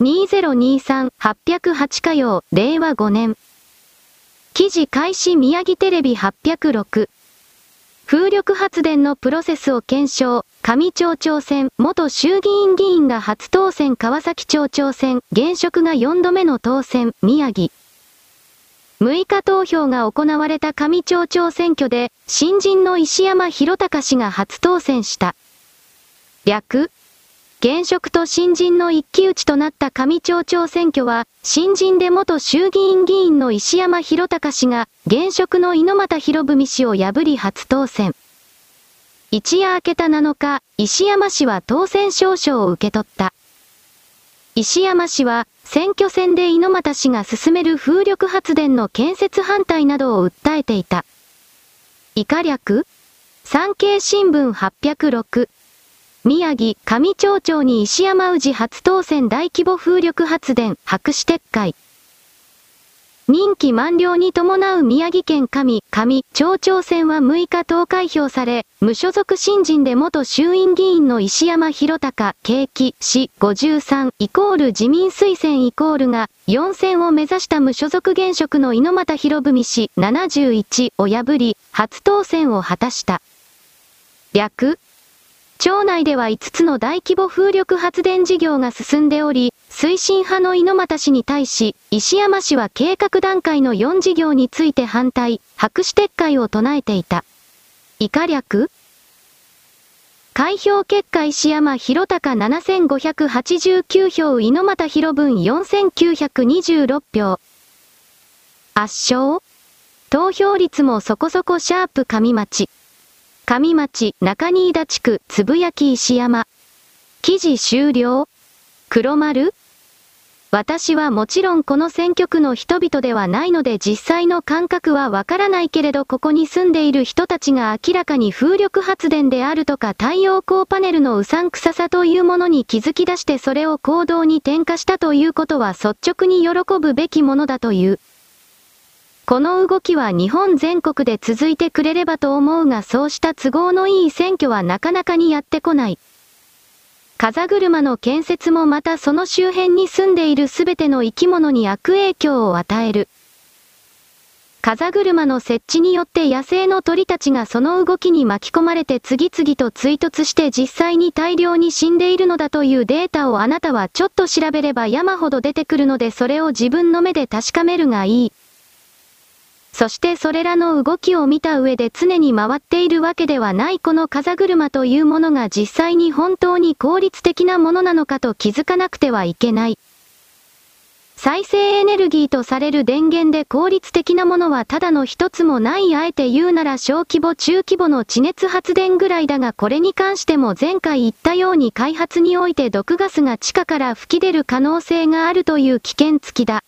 2023-808火曜、令和5年。記事開始宮城テレビ806。風力発電のプロセスを検証、上町長選、元衆議院議員が初当選川崎町長選、現職が4度目の当選、宮城。6日投票が行われた上町長選挙で、新人の石山博隆氏が初当選した。略。現職と新人の一騎打ちとなった上町長選挙は、新人で元衆議院議員の石山博隆氏が、現職の猪俣博文氏を破り初当選。一夜明けた7日、石山氏は当選証書を受け取った。石山氏は、選挙戦で猪俣氏が進める風力発電の建設反対などを訴えていた。以下略？産経新聞806。宮城、上町長に石山氏初当選大規模風力発電、白紙撤回。任期満了に伴う宮城県上町長選は6日投開票され、無所属新人で元衆院議員の石山博隆、景気、氏、53、自民推薦が、4選を目指した無所属現職の猪俣博文氏、71を破り、初当選を果たした。略。町内では5つの大規模風力発電事業が進んでおり、推進派の猪俣氏に対し、石山氏は計画段階の4事業について反対、白紙撤回を唱えていた。以下略？開票結果石山博隆7589票猪俣博文4926票。圧勝？投票率もそこそこ#上町。上町、中新田地区、つぶやき石山。記事終了？黒丸？私はもちろんこの選挙区の人々ではないので実際の感覚はわからないけれどここに住んでいる人たちが明らかに風力発電であるとか太陽光パネルのうさんくささというものに気づき出してそれを行動に転化したということは率直に喜ぶべきものだという。この動きは日本全国で続いてくれればと思うがそうした都合のいい選挙はなかなかにやってこない。風車の建設もまたその周辺に住んでいるすべての生き物に悪影響を与える。風車の設置によって野生の鳥たちがその動きに巻き込まれて次々と追突して実際に大量に死んでいるのだというデータをあなたはちょっと調べれば山ほど出てくるのでそれを自分の目で確かめるがいい。そしてそれらの動きを見た上で常に回っているわけではないこの風車というものが実際に本当に効率的なものなのかと気づかなくてはいけない。再生エネルギーとされる電源で効率的なものはただの一つもないあえて言うなら小規模中規模の地熱発電ぐらいだがこれに関しても前回言ったように開発において毒ガスが地下から吹き出る可能性があるという危険付きだ。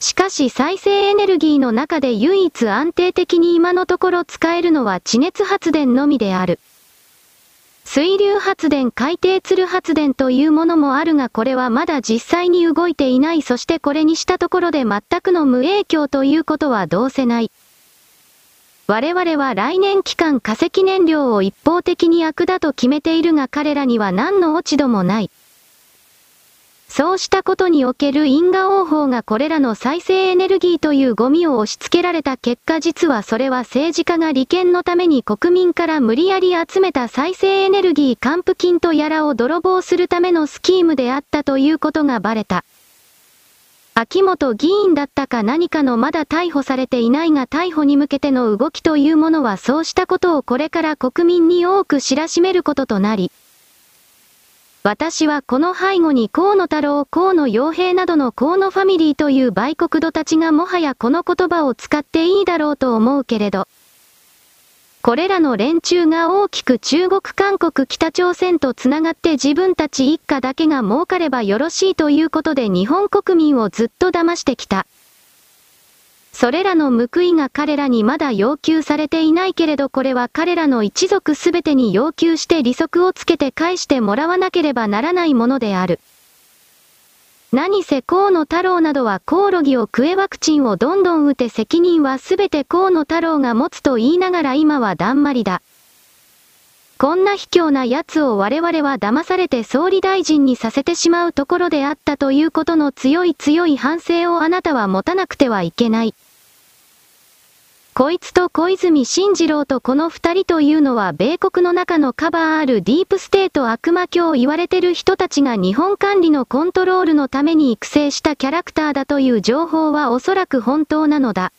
しかし再生エネルギーの中で唯一安定的に今のところ使えるのは地熱発電のみである。水流発電、海底つる発電というものもあるがこれはまだ実際に動いていないそしてこれにしたところで全くの無影響ということはどうせない。我々は来年期間化石燃料を一方的に悪だと決めているが彼らには何の落ち度もない。そうしたことにおける因果応報がこれらの再生エネルギーというゴミを押し付けられた結果実はそれは政治家が利権のために国民から無理やり集めた再生エネルギー還付金とやらを泥棒するためのスキームであったということがバレた。秋元議員だったか何かのまだ逮捕されていないが逮捕に向けての動きというものはそうしたことをこれから国民に多く知らしめることとなり、私はこの背後に河野太郎、河野洋平などの河野ファミリーという売国奴たちがもはやこの言葉を使っていいだろうと思うけれど、これらの連中が大きく中国、韓国、北朝鮮とつながって自分たち一家だけが儲かればよろしいということで日本国民をずっと騙してきた。それらの報いが彼らにまだ要求されていないけれどこれは彼らの一族すべてに要求して利息をつけて返してもらわなければならないものである。何せ河野太郎などはコオロギを食えワクチンをどんどん打て責任はすべて河野太郎が持つと言いながら今はだんまりだ。こんな卑怯な奴を我々は騙されて総理大臣にさせてしまうところであったということの強い反省をあなたは持たなくてはいけない。こいつと小泉進次郎とこの二人というのは米国の中のカバーあるディープステート悪魔教言われてる人たちが日本管理のコントロールのために育成したキャラクターだという情報はおそらく本当なのだ。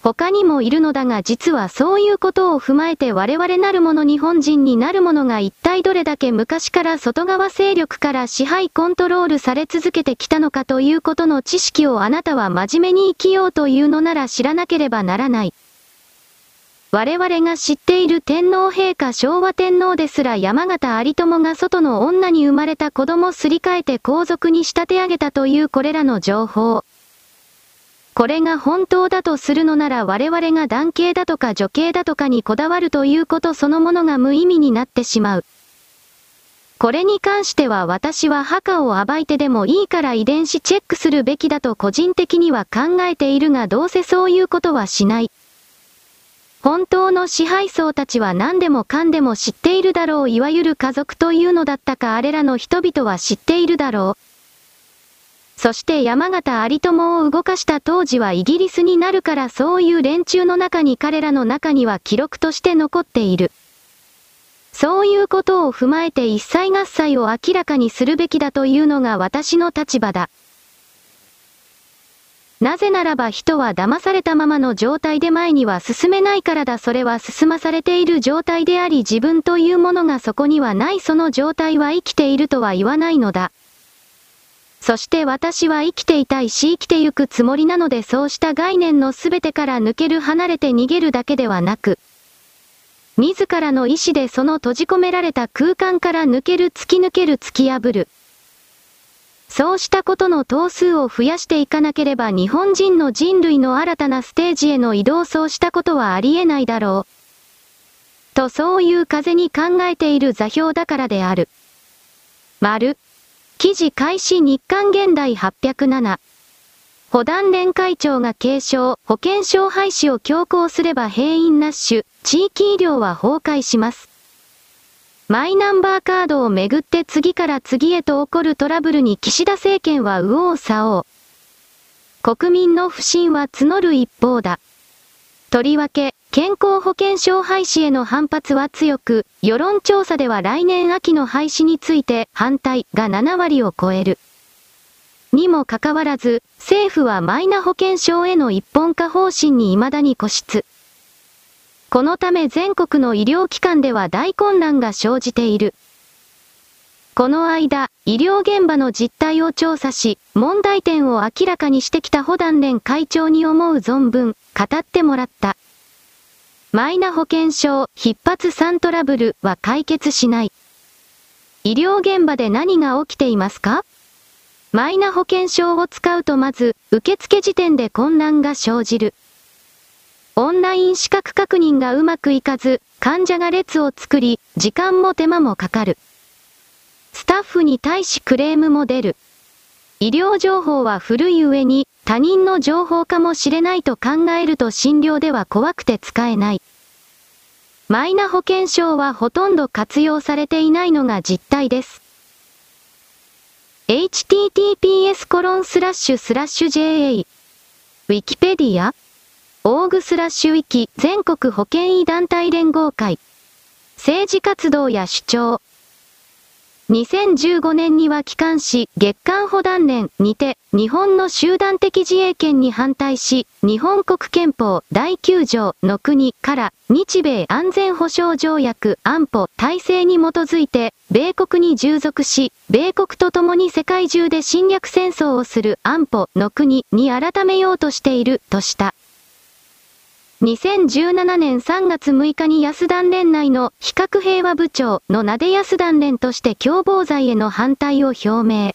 他にもいるのだが、実はそういうことを踏まえて我々なるもの日本人になるものが一体どれだけ昔から外側勢力から支配コントロールされ続けてきたのかということの知識をあなたは真面目に生きようというのなら知らなければならない。我々が知っている天皇陛下昭和天皇ですら山縣有朋が外の女に生まれた子供すり替えて皇族に仕立て上げたというこれらの情報。これが本当だとするのなら我々が男系だとか女系だとかにこだわるということそのものが無意味になってしまう。これに関しては私は墓を暴いてでもいいから遺伝子チェックするべきだと個人的には考えているが、どうせそういうことはしない。本当の支配層たちは何でもかんでも知っているだろう。いわゆる家族というのだったかあれらの人々は知っているだろう。そして山縣有朋を動かした当時はイギリスになるから、そういう連中の中に彼らの中には記録として残っている。そういうことを踏まえて一切合切を明らかにするべきだというのが私の立場だ。なぜならば人は騙されたままの状態で前には進めないからだ。それは進まされている状態であり、自分というものがそこにはない。その状態は生きているとは言わないのだ。そして私は生きていたいし生きてゆくつもりなので、そうした概念のすべてから抜ける、離れて逃げるだけではなく、自らの意志でその閉じ込められた空間から抜ける、突き抜ける、突き破る。そうしたことの頭数を増やしていかなければ日本人の人類の新たなステージへの移動、そうしたことはありえないだろう。とそういう風に考えている座標だからである。記事開始日刊現代807。保団連会長が警鐘、保険証廃止を強行すれば閉院ラッシュ、地域医療は崩壊します。マイナンバーカードをめぐって次から次へと起こるトラブルに岸田政権は右往左往。国民の不信は募る一方だ。とりわけ、健康保険証廃止への反発は強く、世論調査では来年秋の廃止について反対が7割を超える。にもかかわらず、政府はマイナ保険証への一本化方針に未だに固執。このため全国の医療機関では大混乱が生じている。この間、医療現場の実態を調査し、問題点を明らかにしてきた保団連会長に思う存分、語ってもらった。マイナ保険証、必発3トラブルは解決しない。医療現場で何が起きていますか？マイナ保険証を使うとまず、受付時点で混乱が生じる。オンライン資格確認がうまくいかず、患者が列を作り、時間も手間もかかる。スタッフに対しクレームも出る。医療情報は古い上に他人の情報かもしれないと考えると診療では怖くて使えない。マイナ保険証はほとんど活用されていないのが実態です。https://ja.wikipedia.org/wiki 全国保険医団体連合会政治活動や主張2015年には機関紙、月刊保団連にて、日本の集団的自衛権に反対し、日本国憲法第9条の国から、日米安全保障条約安保体制に基づいて、米国に従属し、米国と共に世界中で侵略戦争をする安保の国に改めようとしている、とした。2017年3月6日に安団連内の非核平和部長の名で安団連として共謀罪への反対を表明。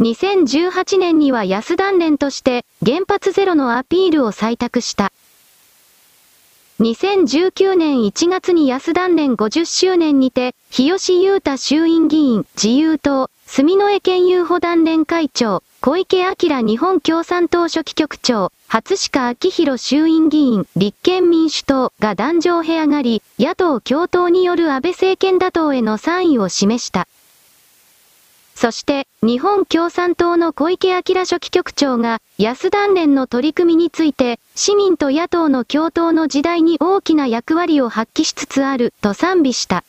2018年には安団連として原発ゼロのアピールを採択した。2019年1月に安団連50周年にて、日吉裕太衆院議員、自由党、住之江県友保団連会長、小池晃日本共産党書記局長、初鹿明弘衆院議員、立憲民主党が壇上へ上がり、野党共闘による安倍政権打倒への賛意を示した。そして、日本共産党の小池晃書記局長が、安団連の取り組みについて、市民と野党の共闘の時代に大きな役割を発揮しつつある、と賛美した。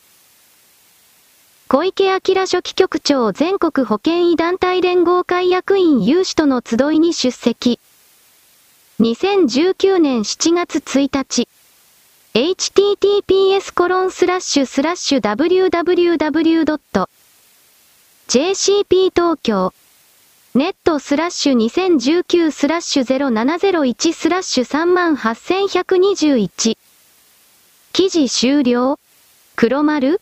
小池晃書記局長全国保険医団体連合会役員有志との集いに出席。2019年7月1日。https://www.jcp東京.net/2019/0701/38121 記事終了。黒丸。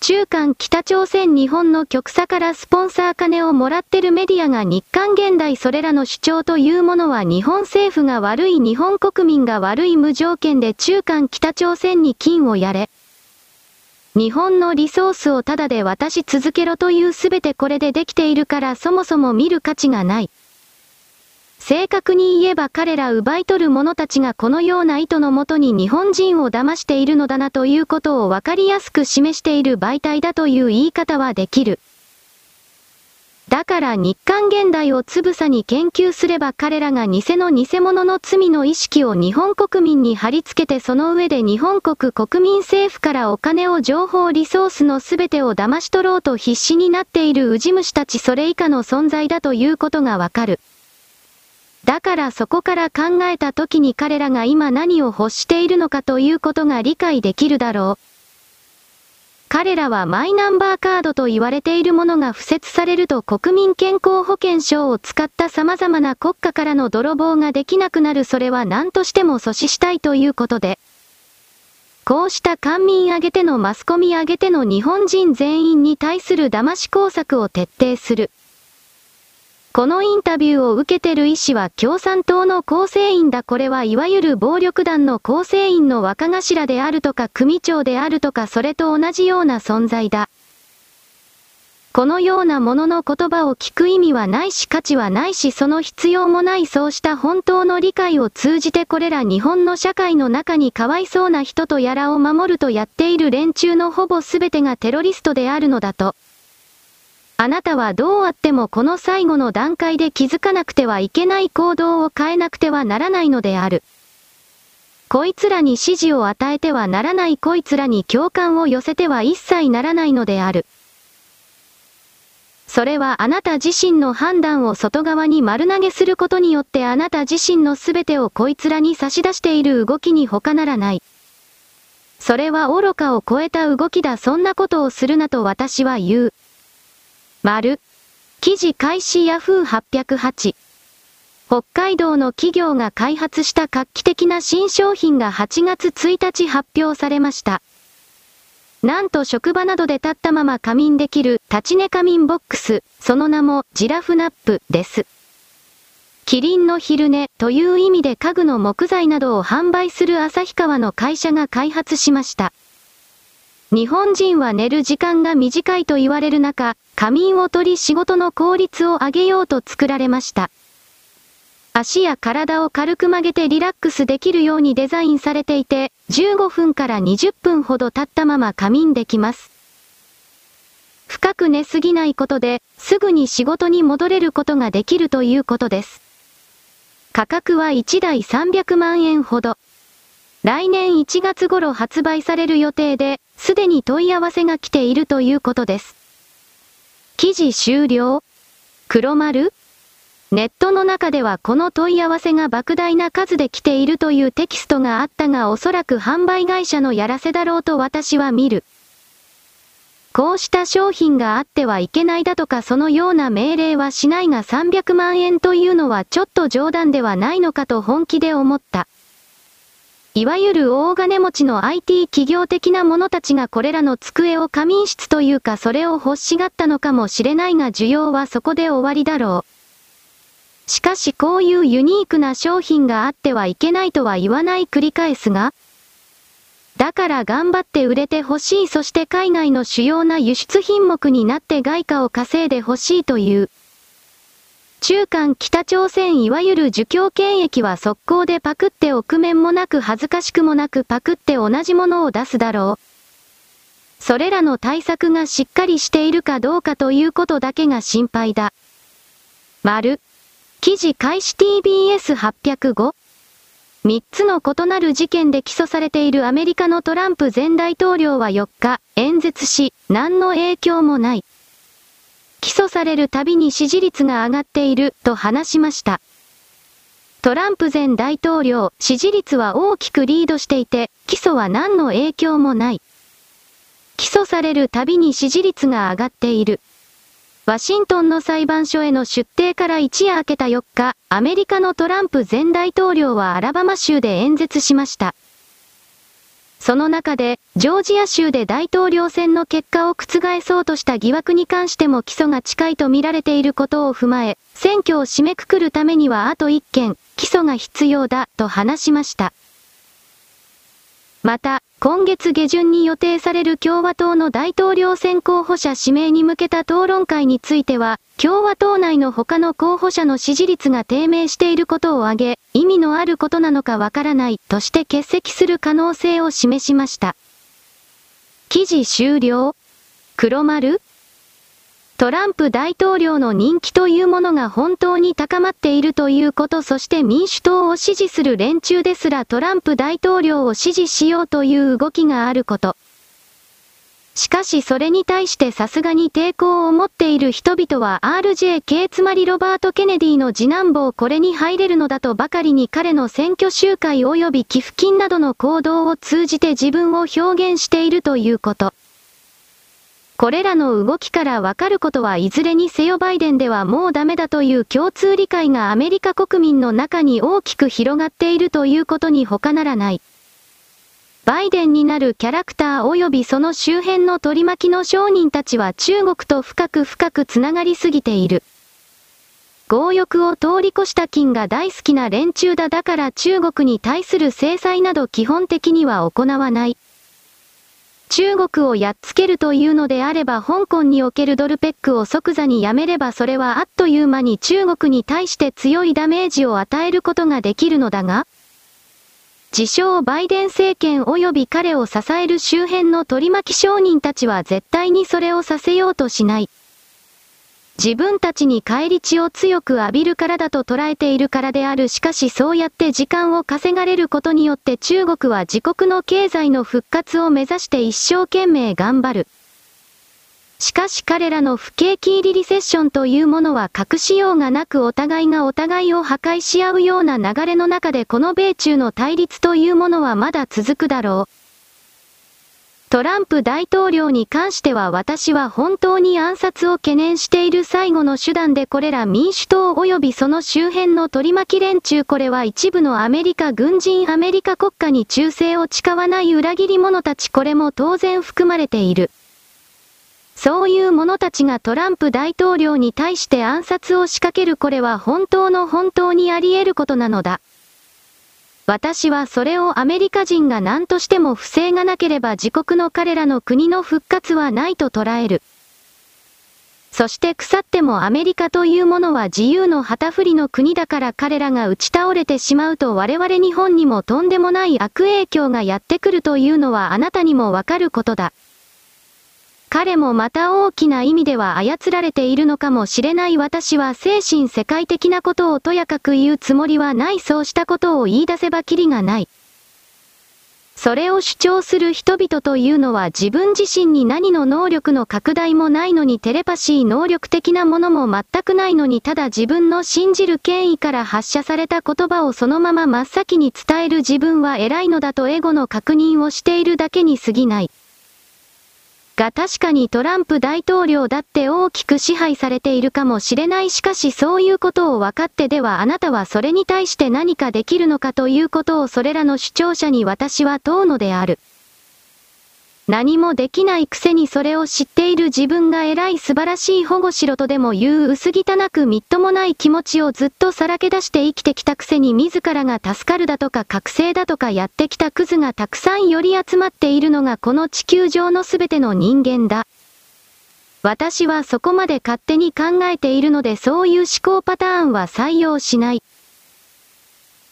中韓北朝鮮日本の極左からスポンサー金をもらってるメディアが日韓現代それらの主張というものは日本政府が悪い日本国民が悪い無条件で中韓北朝鮮に金をやれ。日本のリソースをただで渡し続けろというすべてこれでできているからそもそも見る価値がない。正確に言えば彼ら奪い取る者たちがこのような意図のもとに日本人を騙しているのだなということをわかりやすく示している媒体だという言い方はできる。だから日韓現代をつぶさに研究すれば彼らが偽の偽物の罪の意識を日本国民に貼り付けてその上で日本国国民政府からお金を情報リソースの全てを騙し取ろうと必死になっているウジ虫たちそれ以下の存在だということがわかる。だからそこから考えた時に彼らが今何を欲しているのかということが理解できるだろう。彼らはマイナンバーカードと言われているものが付設されると国民健康保険証を使った様々な国家からの泥棒ができなくなるそれは何としても阻止したいということで。こうした官民挙げてのマスコミ挙げての日本人全員に対する騙し工作を徹底する。このインタビューを受けてる医師は共産党の構成員だこれはいわゆる暴力団の構成員の若頭であるとか組長であるとかそれと同じような存在だ。このようなものの言葉を聞く意味はないし価値はないしその必要もないそうした本当の理解を通じてこれら日本の社会の中にかわいそうな人とやらを守るとやっている連中のほぼ全てがテロリストであるのだと。あなたはどうあってもこの最後の段階で気づかなくてはいけない行動を変えなくてはならないのである。こいつらに指示を与えてはならないこいつらに共感を寄せては一切ならないのである。それはあなた自身の判断を外側に丸投げすることによってあなた自身の全てをこいつらに差し出している動きに他ならない。それは愚かを超えた動きだそんなことをするなと私は言う。丸。記事開始Yahoo808。北海道の企業が開発した画期的な新商品が8月1日発表されました。なんと職場などで立ったまま仮眠できる立ち寝仮眠ボックス、その名もジラフナップです。キリンの昼寝という意味で家具の木材などを販売する旭川の会社が開発しました。日本人は寝る時間が短いと言われる中、仮眠を取り仕事の効率を上げようと作られました。足や体を軽く曲げてリラックスできるようにデザインされていて、15分から20分ほど経ったまま仮眠できます。深く寝すぎないことで、すぐに仕事に戻れることができるということです。価格は1台300万円ほど。来年1月頃発売される予定で、すでに問い合わせが来ているということです。記事終了。黒丸。ネットの中ではこの問い合わせが莫大な数で来ているというテキストがあったがおそらく販売会社のやらせだろうと私は見る。こうした商品があってはいけないだとかそのような命令はしないが300万円というのはちょっと冗談ではないのかと本気で思った。いわゆる大金持ちの IT 企業的な者たちがこれらの机を仮眠室というかそれを欲しがったのかもしれないが需要はそこで終わりだろう。しかしこういうユニークな商品があってはいけないとは言わない繰り返すが。だから頑張って売れてほしいそして海外の主要な輸出品目になって外貨を稼いでほしいという。中韓北朝鮮いわゆる儒教権益は速攻でパクって臆面もなく恥ずかしくもなくパクって同じものを出すだろう。それらの対策がしっかりしているかどうかということだけが心配だ。丸。記事開始 TBS805。3つの異なる事件で起訴されているアメリカのトランプ前大統領は4日、演説し、何の影響もない。起訴されるたびに支持率が上がっている、と話しました。トランプ前大統領、支持率は大きくリードしていて、起訴は何の影響もない。起訴されるたびに支持率が上がっている。ワシントンの裁判所への出廷から一夜明けた4日、アメリカのトランプ前大統領はアラバマ州で演説しました。その中で、ジョージア州で大統領選の結果を覆そうとした疑惑に関しても起訴が近いと見られていることを踏まえ、選挙を締めくくるためにはあと1件、起訴が必要だ、と話しました。また、今月下旬に予定される共和党の大統領選候補者指名に向けた討論会については、共和党内の他の候補者の支持率が低迷していることを挙げ、意味のあることなのかわからないとして欠席する可能性を示しました。記事終了。黒丸。トランプ大統領の人気というものが本当に高まっているということ、そして民主党を支持する連中ですらトランプ大統領を支持しようという動きがあること。しかしそれに対してさすがに抵抗を持っている人々は RJK つまりロバート・ケネディの次男坊これに入れるのだとばかりに彼の選挙集会及び寄付金などの行動を通じて自分を表現しているということ。これらの動きからわかることはいずれにせよバイデンではもうダメだという共通理解がアメリカ国民の中に大きく広がっているということに他ならない。バイデンになるキャラクター及びその周辺の取り巻きの商人たちは中国と深くつながりすぎている。強欲を通り越した金が大好きな連中だ。だから中国に対する制裁など基本的には行わない。中国をやっつけるというのであれば香港におけるドルペックを即座にやめればそれはあっという間に中国に対して強いダメージを与えることができるのだが、自称バイデン政権及び彼を支える周辺の取り巻き商人たちは絶対にそれをさせようとしない。自分たちに返り血を強く浴びるからだと捉えているからである。しかしそうやって時間を稼がれることによって中国は自国の経済の復活を目指して一生懸命頑張る。しかし彼らの不景気入りリセッションというものは隠しようがなくお互いがお互いを破壊し合うような流れの中でこの米中の対立というものはまだ続くだろう。トランプ大統領に関しては私は本当に暗殺を懸念している。最後の手段でこれら民主党及びその周辺の取り巻き連中、これは一部のアメリカ軍人、アメリカ国家に忠誠を誓わない裏切り者たち、これも当然含まれている。そういう者たちがトランプ大統領に対して暗殺を仕掛ける、これは本当にあり得ることなのだ。私はそれをアメリカ人が何としても不正がなければ自国の彼らの国の復活はないと捉える。そして腐ってもアメリカというものは自由の旗振りの国だから彼らが打ち倒れてしまうと我々日本にもとんでもない悪影響がやってくるというのはあなたにもわかることだ。彼もまた大きな意味では操られているのかもしれない。私は精神世界的なことをとやかく言うつもりはない。そうしたことを言い出せばキリがない。それを主張する人々というのは自分自身に何の能力の拡大もないのにテレパシー能力的なものも全くないのにただ自分の信じる権威から発射された言葉をそのまま真っ先に伝える自分は偉いのだとエゴの確認をしているだけに過ぎない。が確かにトランプ大統領だって大きく支配されているかもしれない。しかしそういうことを分かってではあなたはそれに対して何かできるのかということをそれらの主張者に私は問うのである。何もできないくせにそれを知っている自分が偉い素晴らしい保護しろとでも言う薄汚くみっともない気持ちをずっとさらけ出して生きてきたくせに自らが助かるだとか覚醒だとかやってきたクズがたくさんより集まっているのがこの地球上のすべての人間だ。私はそこまで勝手に考えているのでそういう思考パターンは採用しない。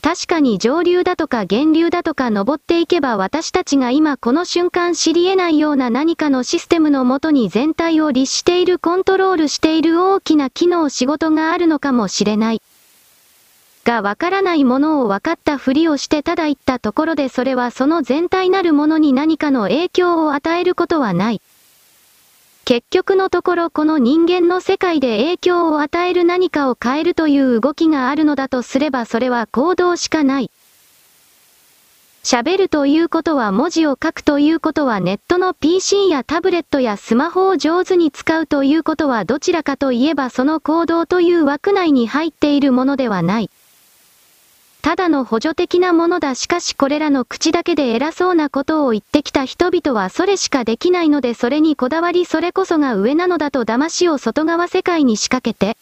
確かに上流だとか源流だとか登っていけば私たちが今この瞬間知り得ないような何かのシステムのもとに全体を律しているコントロールしている大きな機能仕事があるのかもしれない。がわからないものを分かったふりをしてただ言ったところでそれはその全体なるものに何かの影響を与えることはない。結局のところこの人間の世界で影響を与える何かを変えるという動きがあるのだとすればそれは行動しかない。喋るということは文字を書くということはネットの PC やタブレットやスマホを上手に使うということはどちらかといえばその行動という枠内に入っているものではない。ただの補助的なものだ。しかしこれらの口だけで偉そうなことを言ってきた人々はそれしかできないのでそれにこだわりそれこそが上なのだと騙しを外側世界に仕掛けて。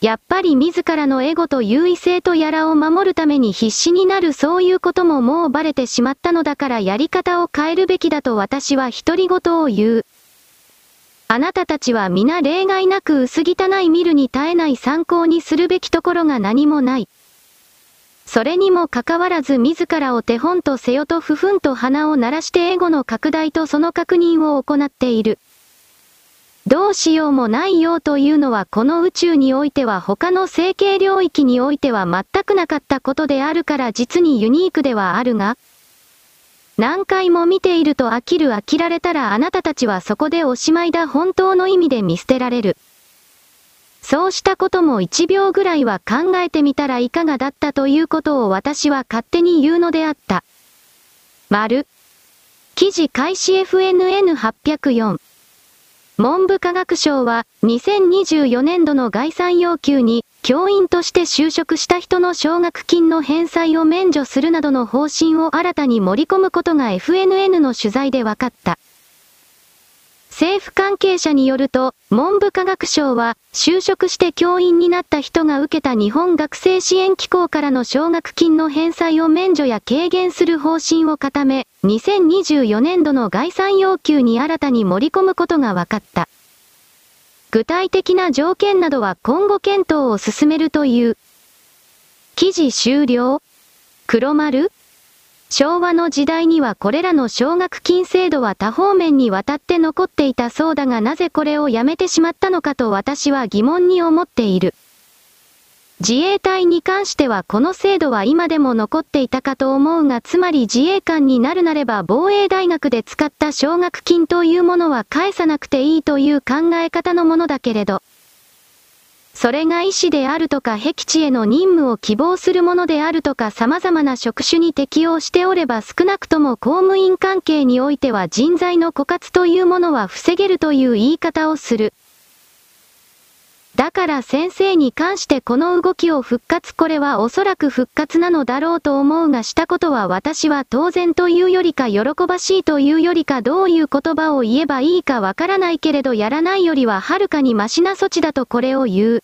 やっぱり自らのエゴと優位性とやらを守るために必死になるそういうことももうバレてしまったのだからやり方を変えるべきだと私は独り言を言う。あなたたちは皆例外なく薄汚い見るに耐えない参考にするべきところが何もない。それにもかかわらず自らを手本とせよとふふんと鼻を鳴らしてエゴの拡大とその確認を行っている。どうしようもないようというのはこの宇宙においては他の星系領域においては全くなかったことであるから実にユニークではあるが、何回も見ていると飽きられたらあなたたちはそこでおしまいだ。本当の意味で見捨てられる。そうしたことも1秒ぐらいは考えてみたらいかがだったということを私は勝手に言うのであった。記事開始 FNN804。文部科学省は2024年度の概算要求に教員として就職した人の奨学金の返済を免除するなどの方針を新たに盛り込むことが FNN の取材で分かった。政府関係者によると、文部科学省は、就職して教員になった人が受けた日本学生支援機構からの奨学金の返済を免除や軽減する方針を固め、2024年度の概算要求に新たに盛り込むことが分かった。具体的な条件などは今後検討を進めるという。記事終了。黒丸。昭和の時代にはこれらの奨学金制度は多方面にわたって残っていたそうだがなぜこれをやめてしまったのかと私は疑問に思っている。自衛隊に関してはこの制度は今でも残っていたかと思うがつまり自衛官になるなれば防衛大学で使った奨学金というものは返さなくていいという考え方のものだけれど。それが医師であるとか僻地への任務を希望するものであるとか様々な職種に適用しておれば少なくとも公務員関係においては人材の枯渇というものは防げるという言い方をする。だから先生に関してこの動きを復活これはおそらく復活なのだろうと思うがしたことは私は当然というよりか喜ばしいというよりかどういう言葉を言えばいいかわからないけれどやらないよりははるかにマシな措置だとこれを言う。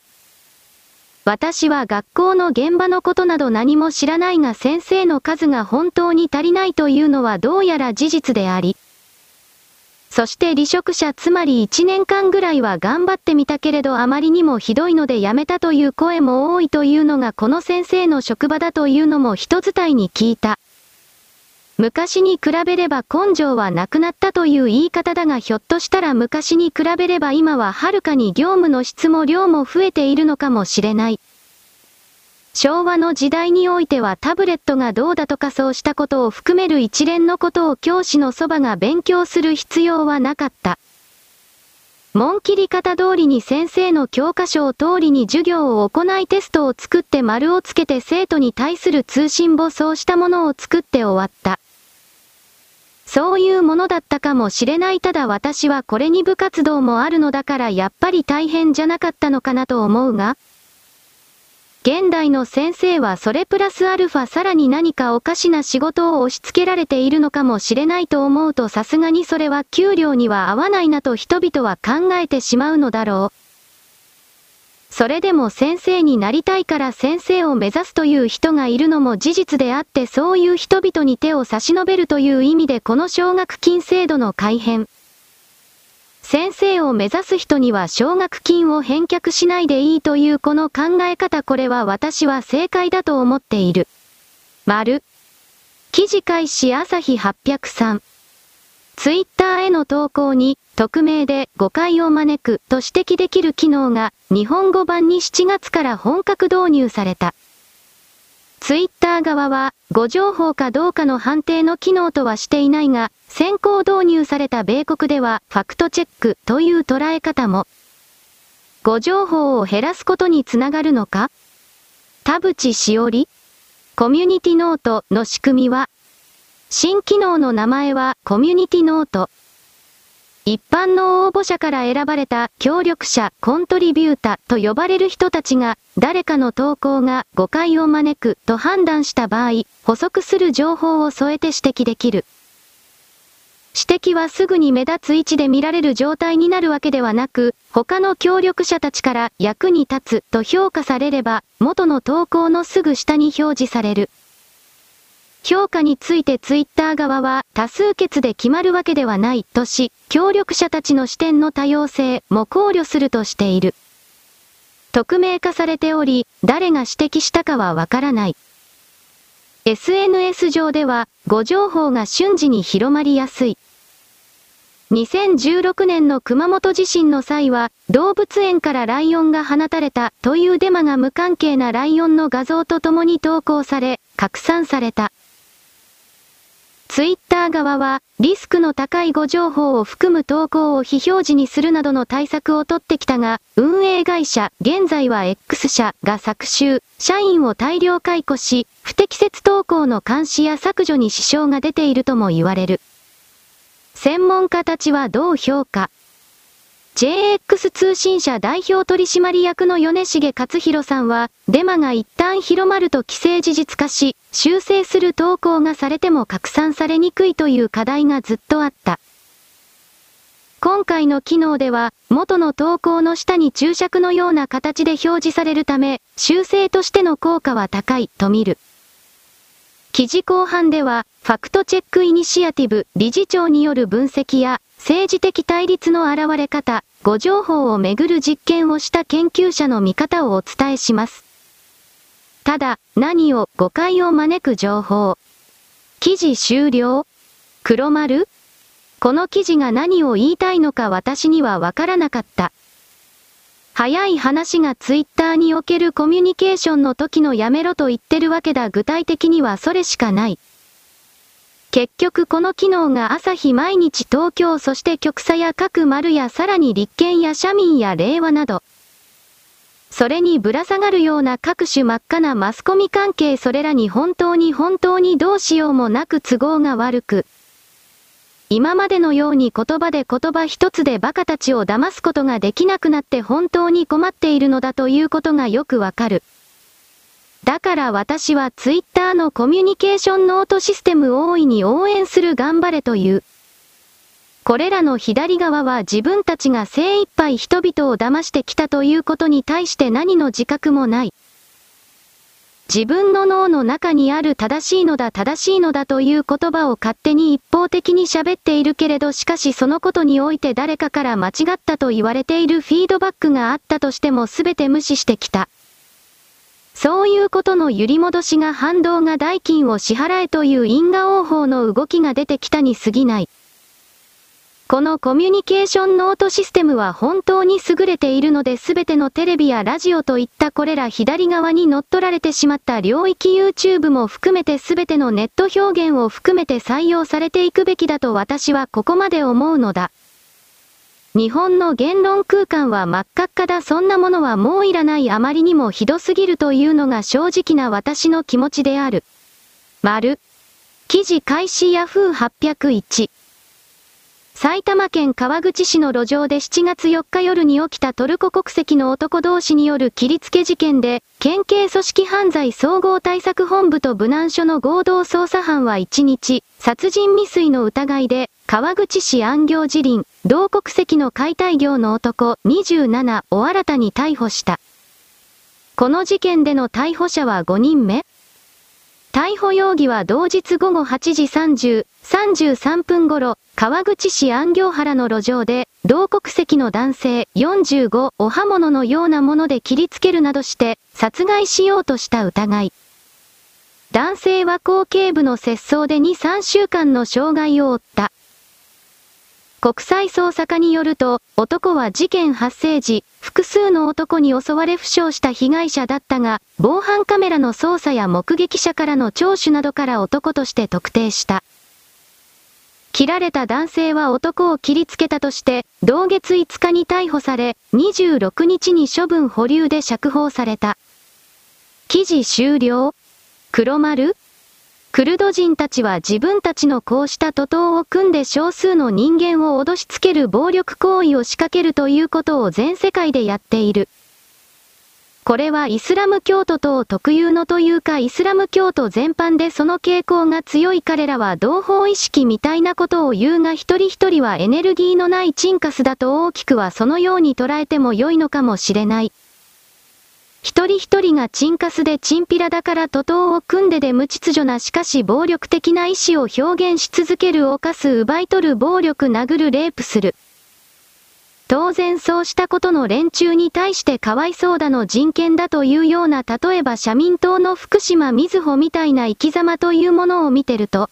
私は学校の現場のことなど何も知らないが先生の数が本当に足りないというのはどうやら事実であり。そして離職者つまり1年間ぐらいは頑張ってみたけれどあまりにもひどいので辞めたという声も多いというのがこの先生の職場だというのも人伝いに聞いた。昔に比べれば根性はなくなったという言い方だがひょっとしたら昔に比べれば今ははるかに業務の質も量も増えているのかもしれない。昭和の時代においてはタブレットがどうだとかそうしたことを含める一連のことを教師のそばが勉強する必要はなかった。紋切り方通りに先生の教科書を通りに授業を行いテストを作って丸をつけて生徒に対する通信簿そうしたものを作って終わった。そういうものだったかもしれない。ただ私はこれに部活動もあるのだからやっぱり大変じゃなかったのかなと思うが、現代の先生はそれプラスアルファさらに何かおかしな仕事を押し付けられているのかもしれないと思うとさすがにそれは給料には合わないなと人々は考えてしまうのだろう。それでも先生になりたいから先生を目指すという人がいるのも事実であってそういう人々に手を差し伸べるという意味でこの奨学金制度の改変。先生を目指す人には奨学金を返却しないでいいというこの考え方、これは私は正解だと思っている。丸。記事開始朝日803。ツイッターへの投稿に、匿名で誤解を招くと指摘できる機能が、日本語版に7月から本格導入された。ツイッター側は、誤情報かどうかの判定の機能とはしていないが、先行導入された米国では、ファクトチェックという捉え方も。誤情報を減らすことにつながるのか？田淵しおり？コミュニティノートの仕組みは、新機能の名前はコミュニティノート。一般の応募者から選ばれた協力者、コントリビュータと呼ばれる人たちが、誰かの投稿が誤解を招くと判断した場合、補足する情報を添えて指摘できる。指摘はすぐに目立つ位置で見られる状態になるわけではなく、他の協力者たちから役に立つと評価されれば、元の投稿のすぐ下に表示される。評価についてツイッター側は多数決で決まるわけではないとし、協力者たちの視点の多様性も考慮するとしている。匿名化されており、誰が指摘したかはわからない。SNS 上では、誤情報が瞬時に広まりやすい。2016年の熊本地震の際は、動物園からライオンが放たれたというデマが無関係なライオンの画像と共に投稿され、拡散された。ツイッター側は、リスクの高い誤情報を含む投稿を非表示にするなどの対策を取ってきたが、運営会社、現在は X 社が昨週、社員を大量解雇し、不適切投稿の監視や削除に支障が出ているとも言われる。専門家たちはどう評価？ JX 通信社代表取締役の米重勝弘さんは、デマが一旦広まると既成事実化し、修正する投稿がされても拡散されにくいという課題がずっとあった。今回の機能では、元の投稿の下に注釈のような形で表示されるため、修正としての効果は高いと見る。記事後半では、ファクトチェックイニシアティブ理事長による分析や、政治的対立の現れ方、誤情報をめぐる実験をした研究者の見方をお伝えします。ただ、何を誤解を招く情報。記事終了？黒丸？この記事が何を言いたいのか私にはわからなかった。早い話がツイッターにおけるコミュニケーションの時のやめろと言ってるわけだ。具体的にはそれしかない。結局この機能が朝日毎日東京そして局佐や各丸やさらに立憲や社民や令和など。それにぶら下がるような各種真っ赤なマスコミ関係、それらに本当にどうしようもなく都合が悪く。今までのように言葉一つでバカたちを騙すことができなくなって本当に困っているのだということがよくわかる。だから私はツイッターのコミュニケーションノートシステムを大いに応援する。頑張れという。これらの左側は自分たちが精一杯人々を騙してきたということに対して何の自覚もない。自分の脳の中にある正しいのだという言葉を勝手に一方的に喋っているけれど、しかしそのことにおいて誰かから間違ったと言われているフィードバックがあったとしても全て無視してきた。そういうことの揺り戻しが反動が代金を支払えという因果応報の動きが出てきたに過ぎない。このコミュニケーションノートシステムは本当に優れているので、全てのテレビやラジオといったこれら左側に乗っ取られてしまった領域、 YouTube も含めて全てのネット表現を含めて採用されていくべきだと私はここまで思うのだ。日本の言論空間は真っ赤っかだ。そんなものはもういらない。あまりにもひどすぎるというのが正直な私の気持ちである。丸。記事開始Yahoo801。埼玉県川口市の路上で7月4日夜に起きたトルコ国籍の男同士による切りつけ事件で、県警組織犯罪総合対策本部と武南署の合同捜査班は1日、殺人未遂の疑いで、川口市安行寺林、同国籍の解体業の男27を新たに逮捕した。この事件での逮捕者は5人目。逮捕容疑は同日午後8時33分頃、川口市安行原の路上で、同国籍の男性45を刃物のようなもので切りつけるなどして殺害しようとした疑い。男性は後頸部の切創で2、3週間の傷害を負った。国際捜査課によると、男は事件発生時、複数の男に襲われ負傷した被害者だったが、防犯カメラの捜査や目撃者からの聴取などから男として特定した。切られた男性は男を切りつけたとして、同月5日に逮捕され、26日に処分保留で釈放された。記事終了。黒丸？クルド人たちは自分たちのこうした徒党を組んで少数の人間を脅しつける暴力行為を仕掛けるということを全世界でやっている。これはイスラム教徒党特有のというかイスラム教徒全般でその傾向が強い。彼らは同胞意識みたいなことを言うが一人一人はエネルギーのないチンカスだと大きくはそのように捉えても良いのかもしれない。一人一人がチンカスでチンピラだから徒党を組んでで無秩序なしかし暴力的な意思を表現し続ける。犯す、奪い取る、暴力、殴る、レイプする。当然そうしたことの連中に対してかわいそうだの人権だというような、例えば社民党の福島みずほみたいな生き様というものを見てると、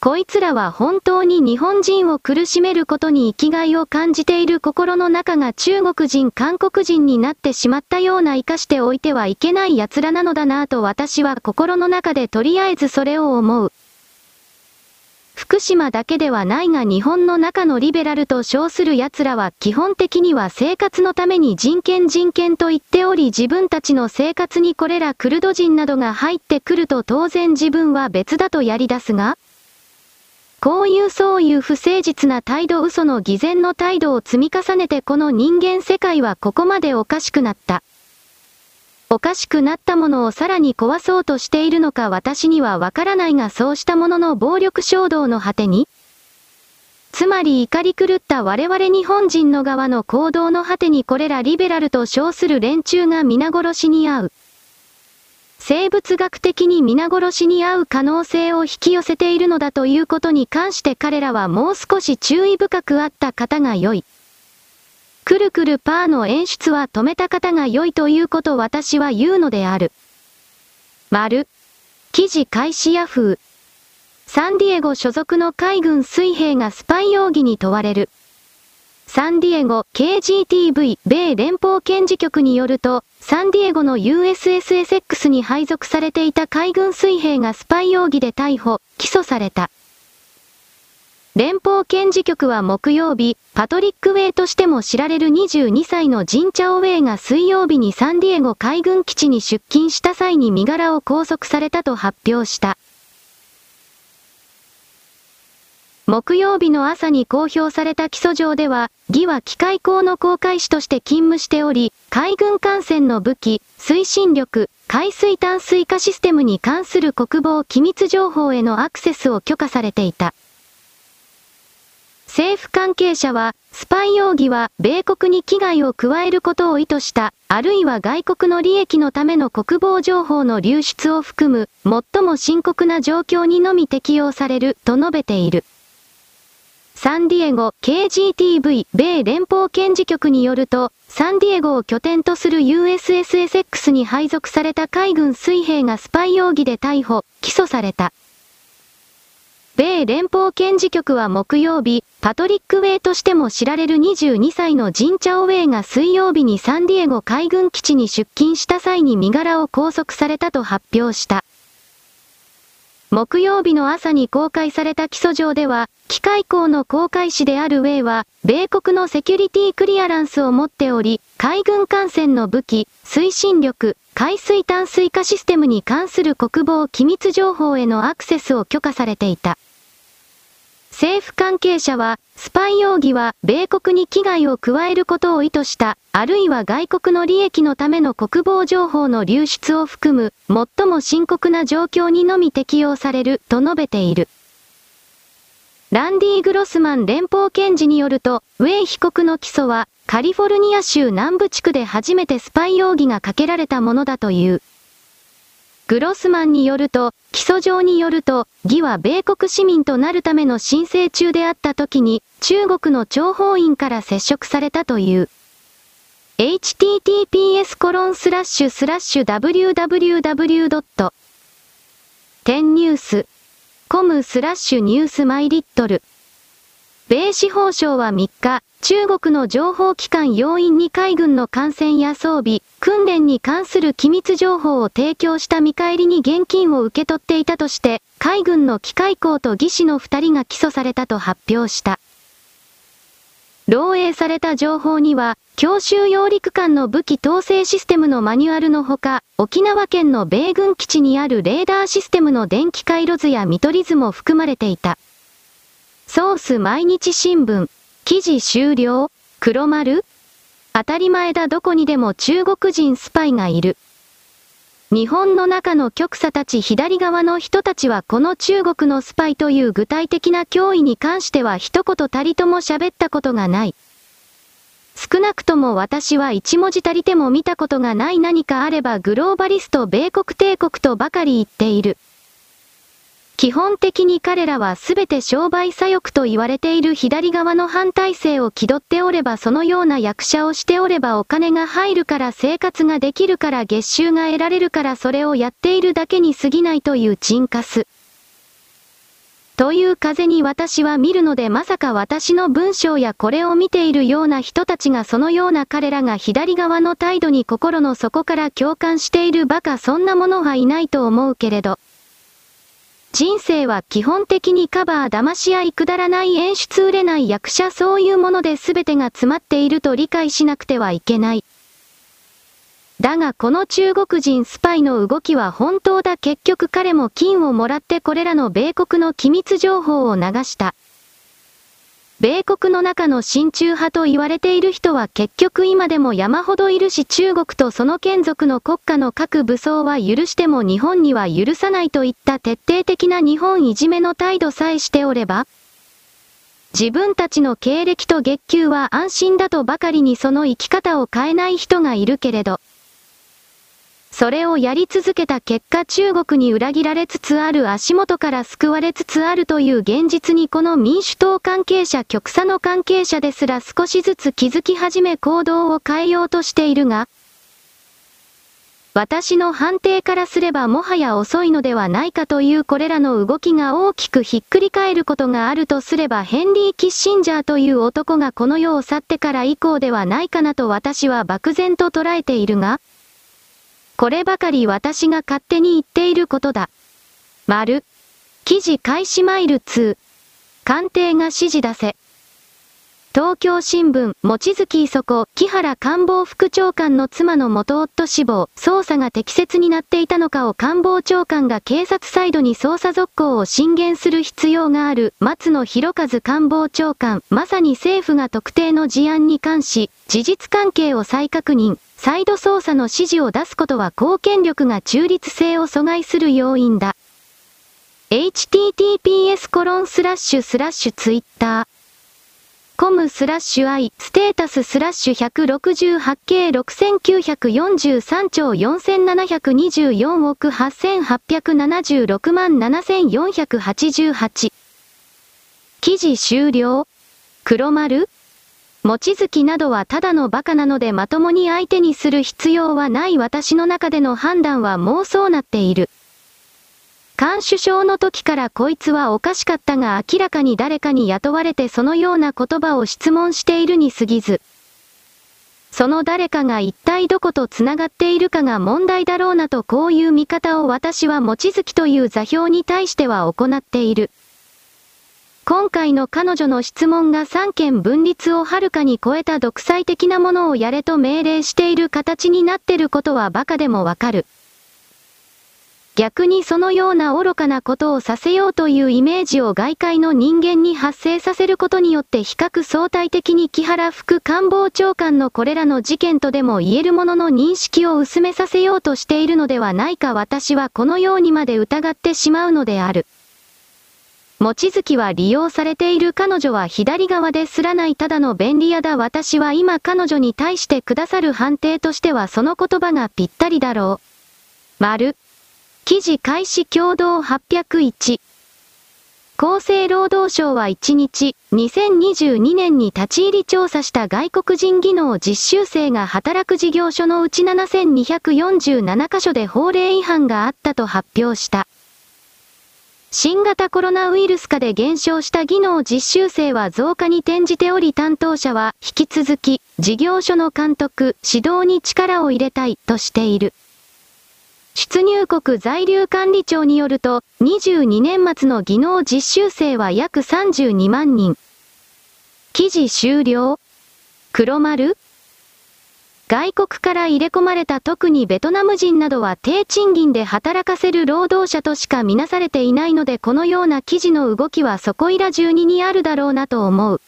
こいつらは本当に日本人を苦しめることに生きがいを感じている。心の中が中国人、韓国人になってしまったような生かしておいてはいけない奴らなのだなぁと私は心の中でとりあえずそれを思う。福島だけではないが日本の中のリベラルと称する奴らは基本的には生活のために人権と言っており、自分たちの生活にこれらクルド人などが入ってくると当然自分は別だとやり出すが、こういうそういう不誠実な態度、嘘の偽善の態度を積み重ねてこの人間世界はここまでおかしくなった。おかしくなったものをさらに壊そうとしているのか私にはわからないが、そうしたものの暴力衝動の果てに、つまり怒り狂った我々日本人の側の行動の果てにこれらリベラルと称する連中が皆殺しに遭う。生物学的に皆殺しに遭う可能性を引き寄せているのだということに関して彼らはもう少し注意深くあった方が良い。くるくるパーの演出は止めた方が良いということ私は言うのである。丸。記事開始。ヤフー。サンディエゴ所属の海軍水兵がスパイ容疑に問われる。サンディエゴ KGTV 米連邦検事局によると、サンディエゴの USS エセックスに配属されていた海軍水兵がスパイ容疑で逮捕・起訴された。連邦検事局は木曜日、パトリック・ウェイとしても知られる22歳のジン・チャオ・ウェイが水曜日にサンディエゴ海軍基地に出勤した際に身柄を拘束されたと発表した。木曜日の朝に公表された起訴状では、魏は機械工の航海士として勤務しており、海軍艦船の武器、推進力、海水淡水化システムに関する国防機密情報へのアクセスを許可されていた。政府関係者は、スパイ容疑は米国に危害を加えることを意図した、あるいは外国の利益のための国防情報の流出を含む、最も深刻な状況にのみ適用される、と述べている。サンディエゴ KGTV 米連邦検事局によると、サンディエゴを拠点とする USS エセックスに配属された海軍水兵がスパイ容疑で逮捕・起訴された。米連邦検事局は木曜日、パトリック・ウェイとしても知られる22歳のジン・チャオ・ウェイが水曜日にサンディエゴ海軍基地に出勤した際に身柄を拘束されたと発表した。木曜日の朝に公開された起訴状では、機械工の航海士であるウェイは、米国のセキュリティクリアランスを持っており、海軍艦船の武器、推進力、海水淡水化システムに関する国防機密情報へのアクセスを許可されていた。政府関係者は、スパイ容疑は米国に危害を加えることを意図した、あるいは外国の利益のための国防情報の流出を含む、最も深刻な状況にのみ適用される、と述べている。ランディ・グロスマン連邦検事によると、ウェイ被告の起訴は、カリフォルニア州南部地区で初めてスパイ容疑がかけられたものだという。グロスマンによると、起訴状によると、魏は米国市民となるための申請中であった時に、中国の諜報員から接触されたという。https://www.10news.com/newsmylittle。米司法省は3日、中国の情報機関要員に海軍の艦船や装備、訓練に関する機密情報を提供した見返りに現金を受け取っていたとして、海軍の機械工と技師の2人が起訴されたと発表した。漏洩された情報には、強襲揚陸艦の武器統制システムのマニュアルのほか、沖縄県の米軍基地にあるレーダーシステムの電気回路図や見取り図も含まれていた。ソース毎日新聞。記事終了。黒丸？当たり前だ、どこにでも中国人スパイがいる。日本の中の極左たち左側の人たちはこの中国のスパイという具体的な脅威に関しては一言たりとも喋ったことがない。少なくとも私は一文字たりても見たことがない。何かあればグローバリスト米国帝国とばかり言っている。基本的に彼らは全て商売左翼と言われている左側の反体制を気取っておれば、そのような役者をしておればお金が入るから、生活ができるから、月収が得られるから、それをやっているだけに過ぎないというチンカス。という風に私は見るので、まさか私の文章やこれを見ているような人たちがそのような彼らが左側の態度に心の底から共感しているバカ、そんなものはいないと思うけれど。人生は基本的にカバー、騙し合い、くだらない演出、売れない役者、そういうもので全てが詰まっていると理解しなくてはいけない。だがこの中国人スパイの動きは本当だ。結局彼も金をもらってこれらの米国の機密情報を流した。米国の中の親中派と言われている人は結局今でも山ほどいるし、中国とその眷属の国家の各武装は許しても日本には許さないといった徹底的な日本いじめの態度さえしておれば、自分たちの経歴と月給は安心だとばかりにその生き方を変えない人がいるけれど、それをやり続けた結果、中国に裏切られつつある、足元から救われつつあるという現実に、この民主党関係者、極左の関係者ですら少しずつ気づき始め行動を変えようとしているが、私の判定からすればもはや遅いのではないかという、これらの動きが大きくひっくり返ることがあるとすれば、ヘンリー・キッシンジャーという男がこの世を去ってから以降ではないかなと私は漠然と捉えているが、こればかり私が勝手に言っていることだ。丸。記事開始マイル2。官邸が指示出せ。東京新聞、望月磯子、木原官房副長官の妻の元夫死亡、捜査が適切になっていたのかを官房長官が警察サイドに捜査続行を進言する必要がある。松野博一官房長官、まさに政府が特定の事案に関し、事実関係を再確認。再度捜査の指示を出すことは公権力が中立性を阻害する要因だ。https://twitter/168K6943兆4793億8876万7488。記事終了。黒丸。望月などはただのバカなので、まともに相手にする必要はない。私の中での判断はもうそうなっている。菅首相の時からこいつはおかしかったが、明らかに誰かに雇われてそのような言葉を質問しているに過ぎず、その誰かが一体どことつながっているかが問題だろうなと、こういう見方を私は望月という座標に対しては行っている。今回の彼女の質問が三権分立をはるかに超えた独裁的なものをやれと命令している形になってることはバカでもわかる。逆にそのような愚かなことをさせようというイメージを外界の人間に発生させることによって、比較相対的に木原副官房長官のこれらの事件とでも言えるものの認識を薄めさせようとしているのではないか。私はこのようにまで疑ってしまうのである。望月は利用されている。彼女は左側ですらない、ただの便利屋だ。私は今彼女に対してくださる判定としてはその言葉がぴったりだろう。丸。記事開始共同801。厚生労働省は1日、2022年に立ち入り調査した外国人技能実習生が働く事業所のうち7247カ所で法令違反があったと発表した。新型コロナウイルス禍で減少した技能実習生は増加に転じており、担当者は引き続き事業所の監督、指導に力を入れたいとしている。出入国在留管理庁によると、22年末の技能実習生は約32万人。記事終了。黒丸。外国から入れ込まれた特にベトナム人などは低賃金で働かせる労働者としか見なされていないので、このような記事の動きはそこいら中にあるだろうなと思う。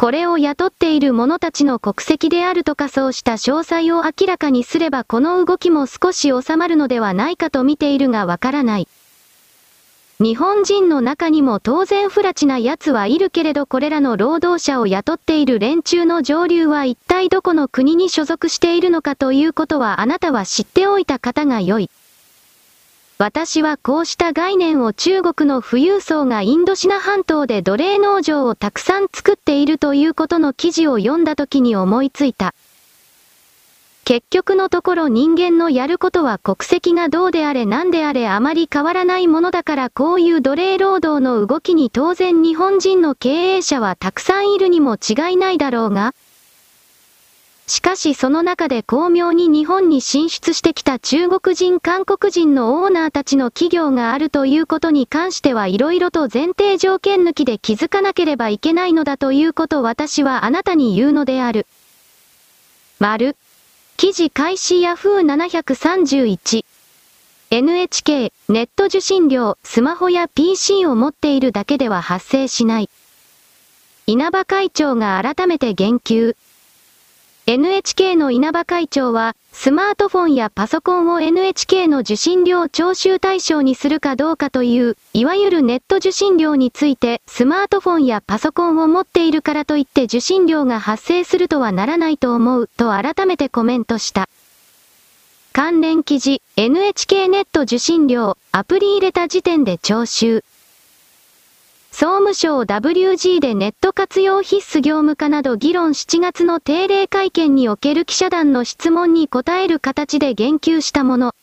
これを雇っている者たちの国籍であるとか、そうした詳細を明らかにすればこの動きも少し収まるのではないかと見ているが、わからない。日本人の中にも当然不らちな奴はいるけれど、これらの労働者を雇っている連中の上流は一体どこの国に所属しているのかということは、あなたは知っておいた方が良い。私はこうした概念を中国の富裕層がインドシナ半島で奴隷農場をたくさん作っているということの記事を読んだ時に思いついた。結局のところ人間のやることは国籍がどうであれ何であれあまり変わらないものだから、こういう奴隷労働の動きに当然日本人の経営者はたくさんいるにも違いないだろうが、しかしその中で巧妙に日本に進出してきた中国人韓国人のオーナーたちの企業があるということに関しては、色々と前提条件抜きで気づかなければいけないのだということを私はあなたに言うのである。丸。記事開始Yahoo731。NHK、ネット受信料、スマホや PC を持っているだけでは発生しない。稲葉会長が改めて言及。NHK の稲葉会長は、スマートフォンやパソコンを NHK の受信料徴収対象にするかどうかという、いわゆるネット受信料について、スマートフォンやパソコンを持っているからといって受信料が発生するとはならないと思う、と改めてコメントした。関連記事、NHK ネット受信料、アプリ入れた時点で徴収。総務省 WG でネット活用必須業務化など議論、7月の定例会見における記者団の質問に答える形で言及したもの。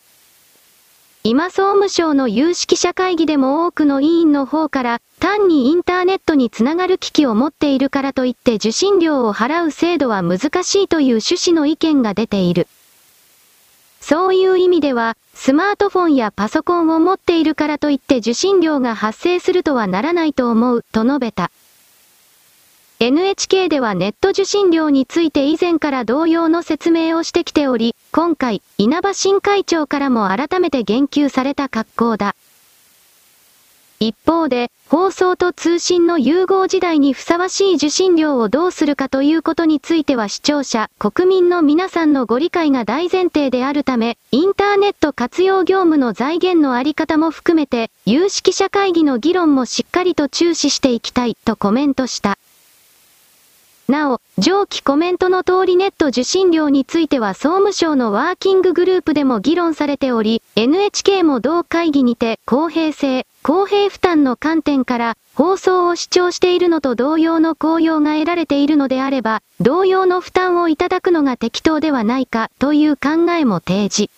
今総務省の有識者会議でも多くの委員の方から、単にインターネットにつながる機器を持っているからといって受信料を払う制度は難しいという趣旨の意見が出ている。そういう意味では、スマートフォンやパソコンを持っているからといって受信料が発生するとはならないと思う、と述べた。NHK ではネット受信料について以前から同様の説明をしてきており、今回、稲葉新会長からも改めて言及された格好だ。一方で、放送と通信の融合時代にふさわしい受信料をどうするかということについては、視聴者、国民の皆さんのご理解が大前提であるため、インターネット活用業務の財源のあり方も含めて、有識者会議の議論もしっかりと注視していきたい、とコメントした。なお、上記コメントの通りネット受信料については総務省のワーキンググループでも議論されており、NHK も同会議にて公平性、公平負担の観点から放送を視聴しているのと同様の効用が得られているのであれば、同様の負担をいただくのが適当ではないかという考えも提示。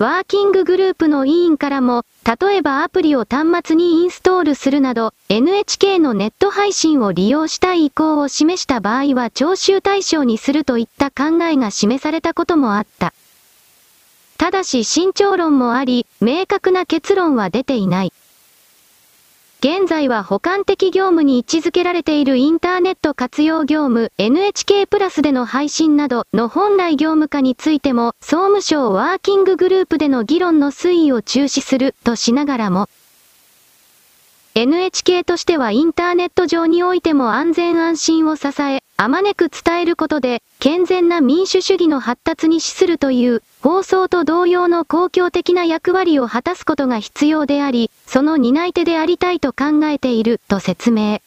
ワーキンググループの委員からも、例えばアプリを端末にインストールするなど、NHK のネット配信を利用したい意向を示した場合は徴収対象にするといった考えが示されたこともあった。ただし慎重論もあり、明確な結論は出ていない。現在は補完的業務に位置づけられているインターネット活用業務、NHK プラスでの配信などの本来業務化についても、総務省ワーキンググループでの議論の推移を注視するとしながらも、NHK としてはインターネット上においても安全安心を支え、あまねく伝えることで、健全な民主主義の発達に資するという、放送と同様の公共的な役割を果たすことが必要であり、その担い手でありたいと考えている、と説明。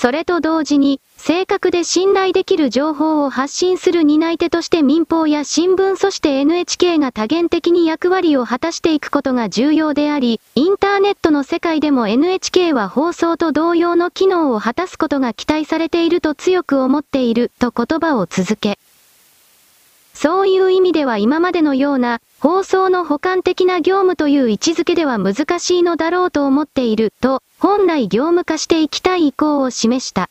それと同時に、正確で信頼できる情報を発信する担い手として民放や新聞そして NHK が多元的に役割を果たしていくことが重要であり、インターネットの世界でも NHK は放送と同様の機能を果たすことが期待されていると強く思っている、と言葉を続け。そういう意味では今までのような、放送の補完的な業務という位置づけでは難しいのだろうと思っている、と、本来業務化していきたい意向を示した。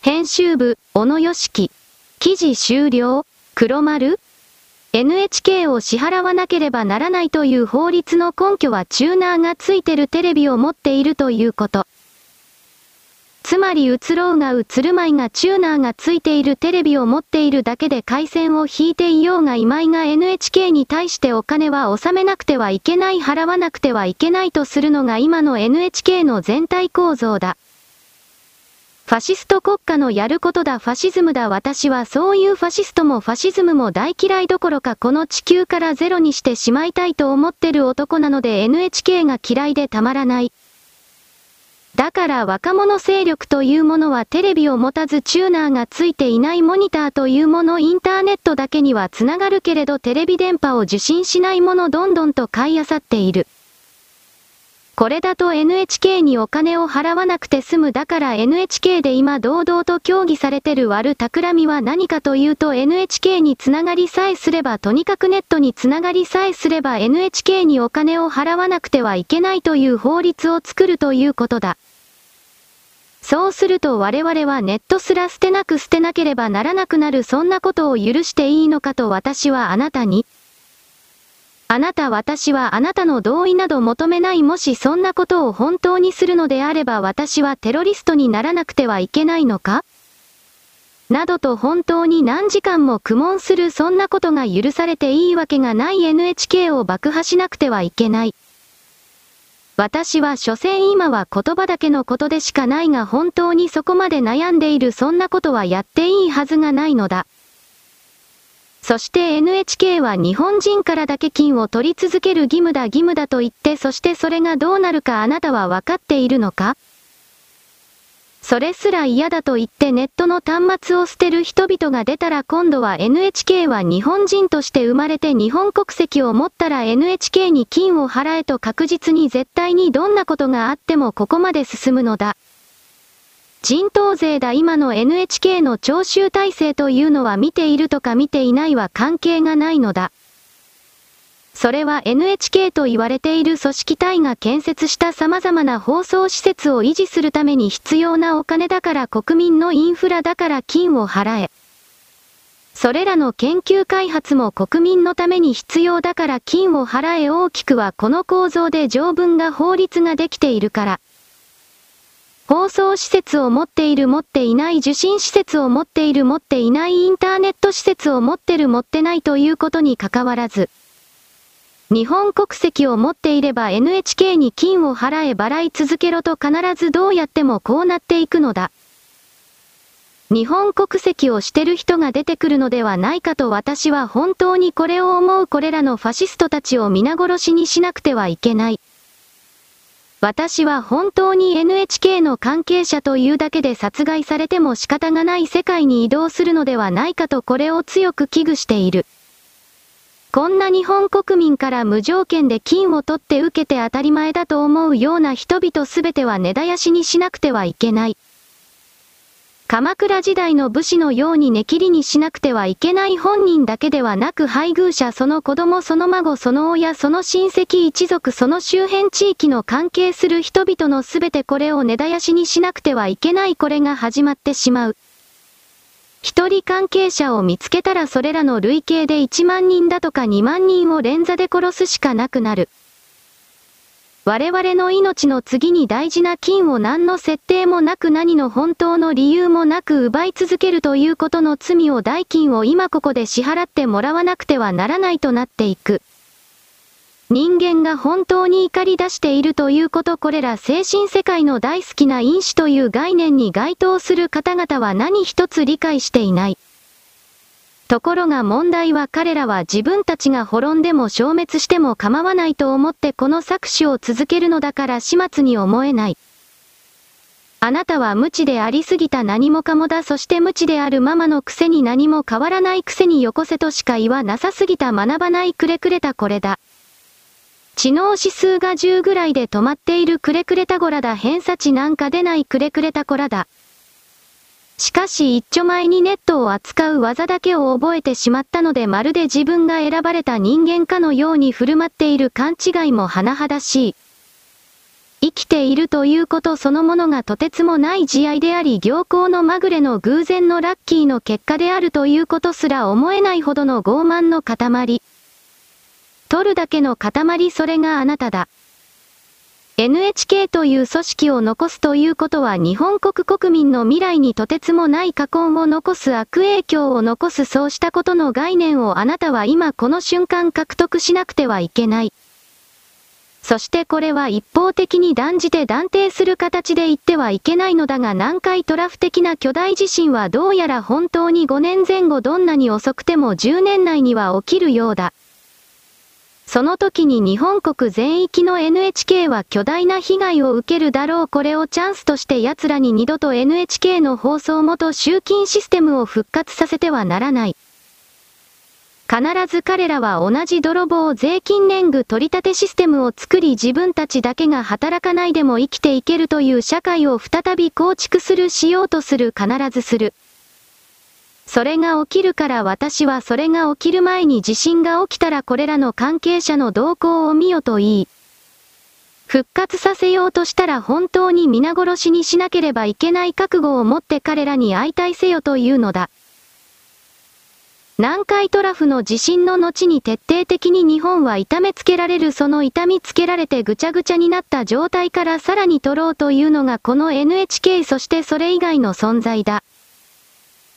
編集部、小野良樹。記事終了？黒丸？ NHK を支払わなければならないという法律の根拠はチューナーがついてるテレビを持っているということ。つまり映ろうが映るまいがチューナーがついているテレビを持っているだけで回線を引いていようがいまいが NHK に対してお金は納めなくてはいけない払わなくてはいけないとするのが今の NHK の全体構造だ。ファシスト国家のやることだファシズムだ私はそういうファシストもファシズムも大嫌いどころかこの地球からゼロにしてしまいたいと思ってる男なので NHK が嫌いでたまらない。だから若者勢力というものはテレビを持たずチューナーがついていないモニターというものインターネットだけにはつながるけれどテレビ電波を受信しないものどんどんと買い漁っている。これだと NHK にお金を払わなくて済むだから NHK で今堂々と協議されてる悪企みは何かというと NHK につながりさえすればとにかくネットにつながりさえすれば NHK にお金を払わなくてはいけないという法律を作るということだ。そうすると我々はネットすら捨てなければならなくなるそんなことを許していいのかと私はあなたに。あなた私はあなたの同意など求めないもしそんなことを本当にするのであれば私はテロリストにならなくてはいけないのかなどと本当に何時間も苦悶するそんなことが許されていいわけがない NHK を爆破しなくてはいけない。私は所詮今は言葉だけのことでしかないが本当にそこまで悩んでいるそんなことはやっていいはずがないのだ。そして NHK は日本人からだけ金を取り続ける義務だと言ってそしてそれがどうなるかあなたは分かっているのか？それすら嫌だと言ってネットの端末を捨てる人々が出たら今度は NHK は日本人として生まれて日本国籍を持ったら NHK に金を払えと確実に絶対にどんなことがあってもここまで進むのだ。人頭税だ今の NHK の徴収体制というのは見ているとか見ていないは関係がないのだ。それは NHK と言われている組織体が建設した様々な放送施設を維持するために必要なお金だから国民のインフラだから金を払え。それらの研究開発も国民のために必要だから金を払え大きくはこの構造で条文が法律ができているから。放送施設を持っている持っていない受信施設を持っている持っていないインターネット施設を持ってる持ってないということに関わらず日本国籍を持っていれば NHK に金を払え払い続けろと必ずどうやってもこうなっていくのだ。日本国籍をしてる人が出てくるのではないかと私は本当にこれを思う。これらのファシストたちを皆殺しにしなくてはいけない。私は本当に NHK の関係者というだけで殺害されても仕方がない世界に移動するのではないかとこれを強く危惧している。こんな日本国民から無条件で金を取って受けて当たり前だと思うような人々すべては根絶やしにしなくてはいけない。鎌倉時代の武士のように根切りにしなくてはいけない。本人だけではなく配偶者その子供その孫その親その親戚一族その周辺地域の関係する人々のすべてこれを根絶やしにしなくてはいけない。これが始まってしまう。一人関係者を見つけたらそれらの累計で1万人だとか2万人を連座で殺すしかなくなる。我々の命の次に大事な金を何の設定もなく何の本当の理由もなく奪い続けるということの罪を代金を今ここで支払ってもらわなくてはならないとなっていく。人間が本当に怒り出しているということこれら精神世界の大好きな因子という概念に該当する方々は何一つ理解していない。ところが問題は彼らは自分たちが滅んでも消滅しても構わないと思ってこの搾取を続けるのだから始末に思えない。あなたは無知でありすぎた何もかもだ。そして無知であるママのくせに何も変わらないくせによこせとしか言わなさすぎた。学ばないくれくれたこれだ。知能指数が10ぐらいで止まっているくれくれたゴラだ。偏差値なんか出ないくれくれたこらだ。しかし一丁前にネットを扱う技だけを覚えてしまったので、まるで自分が選ばれた人間かのように振る舞っている勘違いも甚だしい。生きているということそのものがとてつもない慈愛であり、行幸のまぐれの偶然のラッキーの結果であるということすら思えないほどの傲慢の塊。取るだけの塊、それがあなただ。NHK という組織を残すということは、日本国国民の未来にとてつもない禍根を残す、悪影響を残す、そうしたことの概念をあなたは今この瞬間獲得しなくてはいけない。そしてこれは一方的に断じて断定する形で言ってはいけないのだが、南海トラフ的な巨大地震はどうやら本当に5年前後、どんなに遅くても10年内には起きるようだ。その時に日本国全域の NHK は巨大な被害を受けるだろう。これをチャンスとして奴らに二度と NHK の放送元集金システムを復活させてはならない。必ず彼らは同じ泥棒税金年貢取り立てシステムを作り、自分たちだけが働かないでも生きていけるという社会を再び構築する、しようとする、必ずする。それが起きるから、私はそれが起きる前に地震が起きたらこれらの関係者の動向を見よと言い、復活させようとしたら本当に皆殺しにしなければいけない覚悟を持って彼らに相対せよというのだ。南海トラフの地震の後に徹底的に日本は痛めつけられる。その痛みつけられてぐちゃぐちゃになった状態からさらに取ろうというのがこの NHK、 そしてそれ以外の存在だ。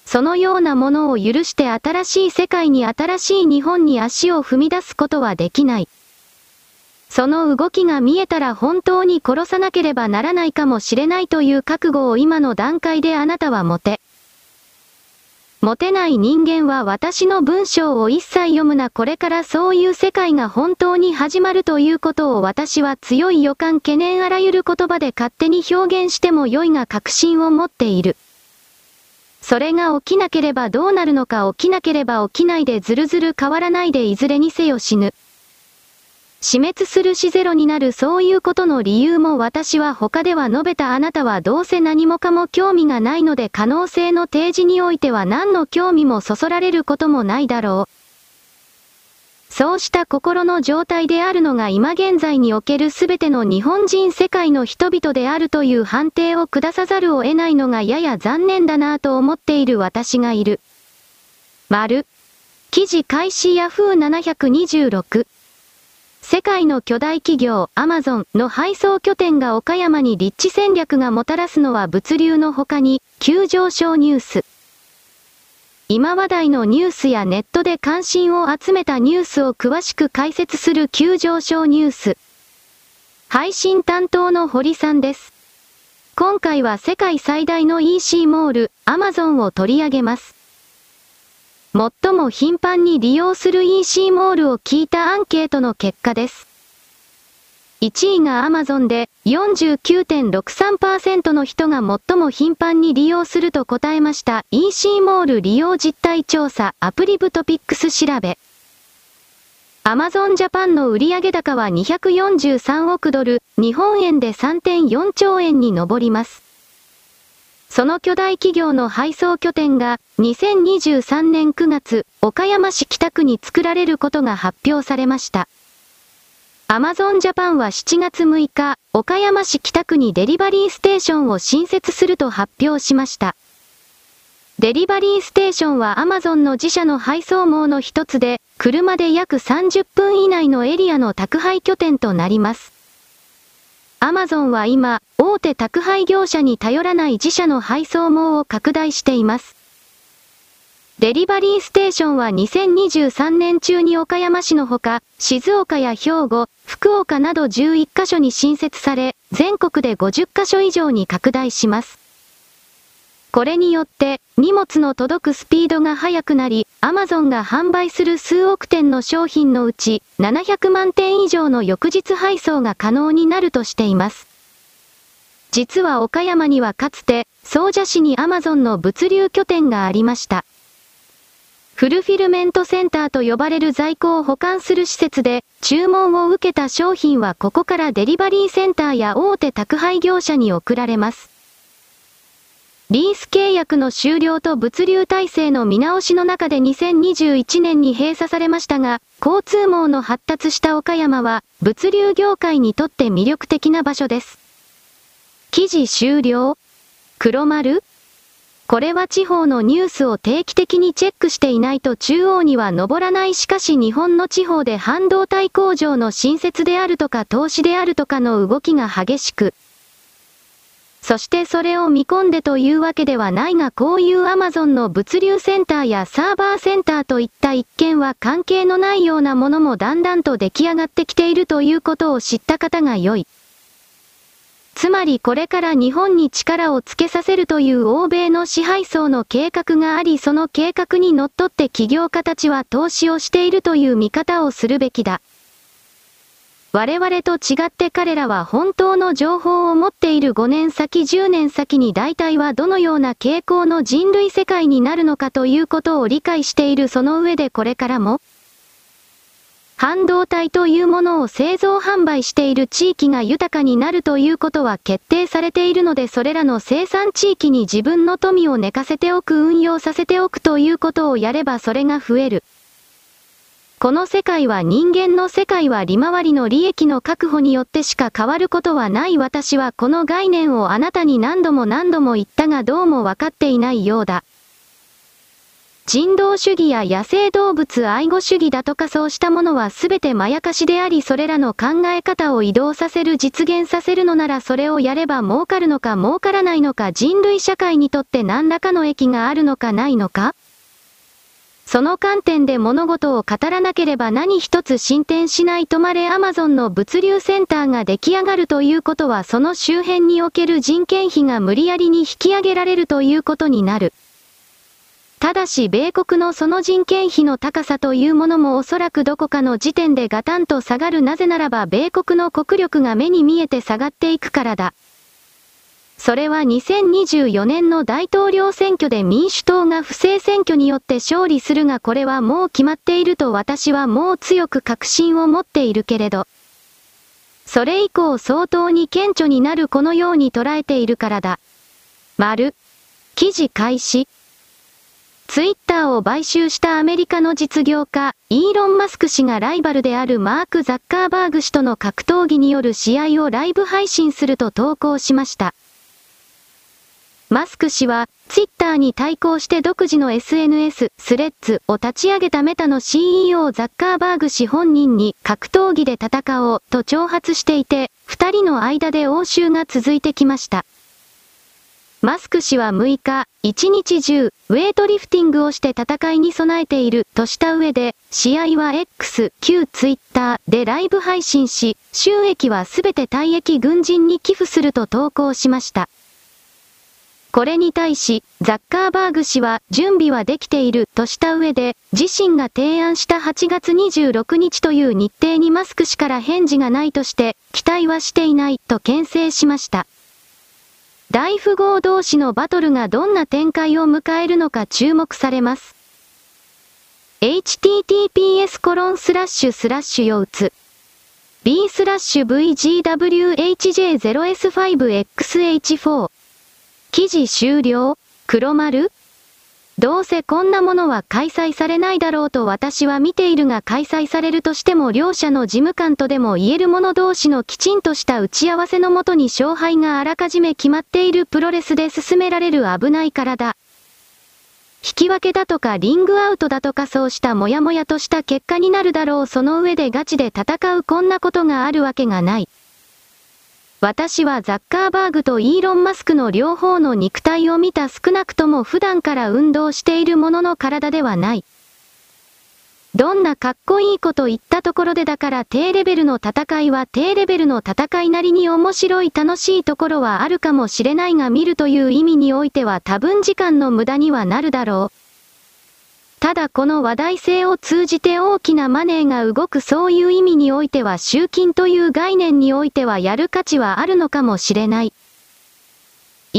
そのようなものを許して新しい世界に、新しい日本に足を踏み出すことはできない。その動きが見えたら本当に殺さなければならないかもしれないという覚悟を今の段階であなたは持て。持てない人間は私の文章を一切読むな。これからそういう世界が本当に始まるということを私は強い予感、懸念、あらゆる言葉で勝手に表現しても良いが確信を持っている。それが起きなければどうなるのか、起きなければ起きないでずるずる変わらないで、いずれにせよ死ぬ。死滅するしゼロになる、そういうことの理由も私は他では述べた。あなたはどうせ何もかも興味がないので、可能性の提示においては何の興味もそそられることもないだろう。そうした心の状態であるのが今現在における全ての日本人、世界の人々であるという判定を下さざるを得ないのがやや残念だなぁと思っている私がいる。丸。記事開始Yahoo726。世界の巨大企業、アマゾンの配送拠点が岡山に立地戦略がもたらすのは物流の他に、急上昇ニュース。今話題のニュースやネットで関心を集めたニュースを詳しく解説する急上昇ニュース。配信担当の堀さんです。今回は世界最大の EC モール、アマゾンを取り上げます。最も頻繁に利用する EC モールを聞いたアンケートの結果です。1位が Amazon で 49.63% の人が最も頻繁に利用すると答えました。EC モール利用実態調査アプリ部トピックス調べ。Amazon Japan の売上高は243億ドル、日本円で 3.4 兆円に上ります。その巨大企業の配送拠点が2023年9月、岡山市北区に作られることが発表されました。Amazon Japan は7月6日、岡山市北区にデリバリーステーションを新設すると発表しました。デリバリーステーションは Amazon の自社の配送網の一つで、車で約30分以内のエリアの宅配拠点となります。Amazon は今、大手宅配業者に頼らない自社の配送網を拡大しています。デリバリーステーションは2023年中に岡山市のほか、静岡や兵庫、福岡など11カ所に新設され、全国で50カ所以上に拡大します。これによって、荷物の届くスピードが速くなり、Amazon が販売する数億点の商品のうち、700万点以上の翌日配送が可能になるとしています。実は岡山にはかつて、総社市にアマゾンの物流拠点がありました。フルフィルメントセンターと呼ばれる在庫を保管する施設で、注文を受けた商品はここからデリバリーセンターや大手宅配業者に送られます。リース契約の終了と物流体制の見直しの中で2021年に閉鎖されましたが、交通網の発達した岡山は、物流業界にとって魅力的な場所です。記事終了。黒丸？これは地方のニュースを定期的にチェックしていないと中央には上らない。しかし日本の地方で半導体工場の新設であるとか投資であるとかの動きが激しく。そしてそれを見込んでというわけではないが、こういうアマゾンの物流センターやサーバーセンターといった一見は関係のないようなものもだんだんと出来上がってきているということを知った方が良い。つまりこれから日本に力をつけさせるという欧米の支配層の計画があり、その計画にのっとって起業家たちは投資をしているという見方をするべきだ。我々と違って彼らは本当の情報を持っている。5年先10年先に大体はどのような傾向の人類世界になるのかということを理解している。その上でこれからも半導体というものを製造販売している地域が豊かになるということは決定されているので、それらの生産地域に自分の富を寝かせておく、運用させておくということをやればそれが増える。この世界は人間の世界は利回りの利益の確保によってしか変わることはない。私はこの概念をあなたに何度も言ったがどうも分かっていないようだ。人道主義や野生動物愛護主義だとかそうしたものは全てまやかしであり、それらの考え方を移動させる、実現させるのならそれをやれば儲かるのか儲からないのか、人類社会にとって何らかの益があるのかないのか、その観点で物事を語らなければ何一つ進展しない。とまれアマゾンの物流センターが出来上がるということはその周辺における人件費が無理やりに引き上げられるということになる。ただし米国のその人件費の高さというものもおそらくどこかの時点でガタンと下がる。なぜならば米国の国力が目に見えて下がっていくからだ。それは2024年の大統領選挙で民主党が不正選挙によって勝利するが、これはもう決まっていると私はもう強く確信を持っているけれど、それ以降相当に顕著になる、このように捉えているからだ。丸。記事開始。ツイッターを買収したアメリカの実業家、イーロン・マスク氏がライバルであるマーク・ザッカーバーグ氏との格闘技による試合をライブ配信すると投稿しました。マスク氏は、ツイッターに対抗して独自の SNS、スレッズを立ち上げたメタの CEO ザッカーバーグ氏本人に格闘技で戦おうと挑発していて、二人の間で応酬が続いてきました。マスク氏は6日、一日中、ウェイトリフティングをして戦いに備えているとした上で、試合は X、旧ツイッターでライブ配信し、収益はすべて退役軍人に寄付すると投稿しました。これに対し、ザッカーバーグ氏は準備はできているとした上で、自身が提案した8月26日という日程にマスク氏から返事がないとして、期待はしていないと牽制しました。大富豪同士のバトルがどんな展開を迎えるのか注目されます。https://b/vgwhj0s5xh4 記事終了。黒丸。どうせこんなものは開催されないだろうと私は見ているが、開催されるとしても両者の事務官とでも言える者同士のきちんとした打ち合わせのもとに勝敗があらかじめ決まっているプロレスで進められる。危ないからだ。引き分けだとかリングアウトだとかそうしたもやもやとした結果になるだろう。その上でガチで戦う、こんなことがあるわけがない。私はザッカーバーグとイーロン・マスクの両方の肉体を見た。少なくとも普段から運動しているものの体ではない。どんなかっこいいこと言ったところで、だから低レベルの戦いは低レベルの戦いなりに面白い楽しいところはあるかもしれないが、見るという意味においては多分時間の無駄にはなるだろう。ただこの話題性を通じて大きなマネーが動く、そういう意味においては集金という概念においてはやる価値はあるのかもしれない。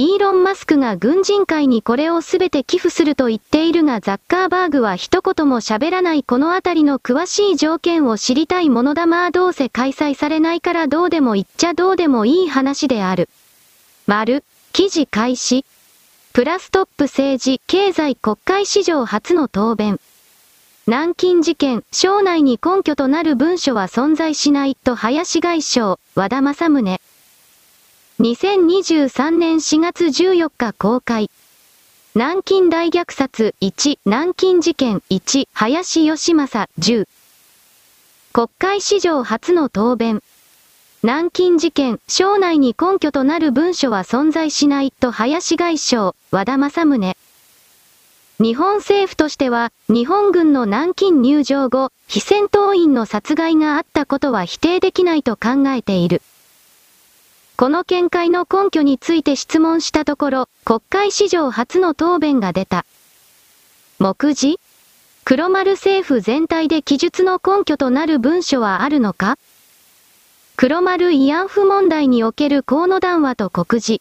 イーロン・マスクが軍人会にこれをすべて寄付すると言っているが、ザッカーバーグは一言も喋らない。このあたりの詳しい条件を知りたいものだ。まあどうせ開催されないから、どうでもいいっちゃどうでもいい話である。丸、記事開始。プラストップ政治経済国会史上初の答弁。南京事件、省内に根拠となる文書は存在しないと林外相、和田政宗。2023年4月14日公開。南京大虐殺1、南京事件1、林義政10。国会史上初の答弁。南京事件、省内に根拠となる文書は存在しないと林外相、和田政宗。日本政府としては、日本軍の南京入城後、非戦闘員の殺害があったことは否定できないと考えている。この見解の根拠について質問したところ、国会史上初の答弁が出た。目次？黒丸政府全体で記述の根拠となる文書はあるのか？黒丸慰安婦問題における河野談話と告示。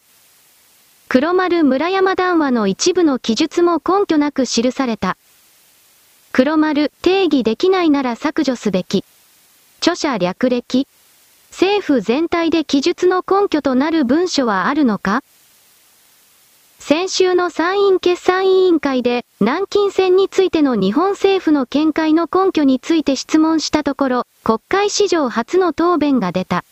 黒丸村山談話の一部の記述も根拠なく記された。黒丸定義できないなら削除すべき。著者略歴。政府全体で記述の根拠となる文書はあるのか？先週の参院決算委員会で南京戦についての日本政府の見解の根拠について質問したところ、国会史上初の答弁が出た。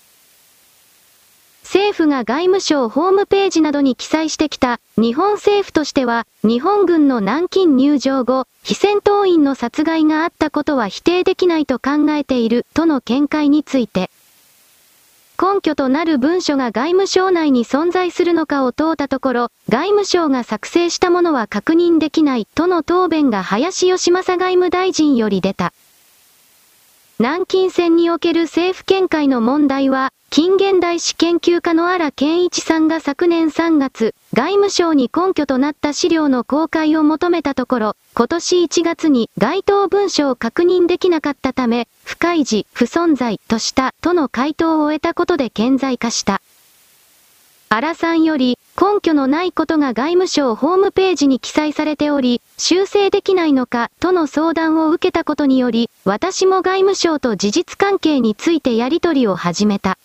政府が外務省ホームページなどに記載してきた、日本政府としては、日本軍の南京入城後、非戦闘員の殺害があったことは否定できないと考えている、との見解について。根拠となる文書が外務省内に存在するのかを問うたところ、外務省が作成したものは確認できない、との答弁が林義政外務大臣より出た。南京戦における政府見解の問題は、近現代史研究家の荒健一さんが昨年3月、外務省に根拠となった資料の公開を求めたところ、今年1月に該当文書を確認できなかったため、不開示、不存在とした、との回答を得たことで顕在化した。荒さんより、根拠のないことが外務省ホームページに記載されており、修正できないのか、との相談を受けたことにより、私も外務省と事実関係についてやり取りを始めた。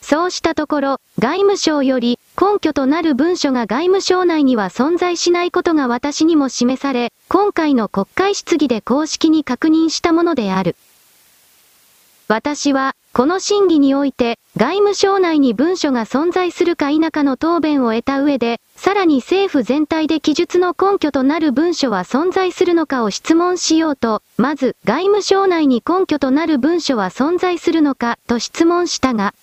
そうしたところ、外務省より、根拠となる文書が外務省内には存在しないことが私にも示され、今回の国会質疑で公式に確認したものである。私は、この審議において、外務省内に文書が存在するか否かの答弁を得た上で、さらに政府全体で記述の根拠となる文書は存在するのかを質問しようと、まず、外務省内に根拠となる文書は存在するのかと質問したが、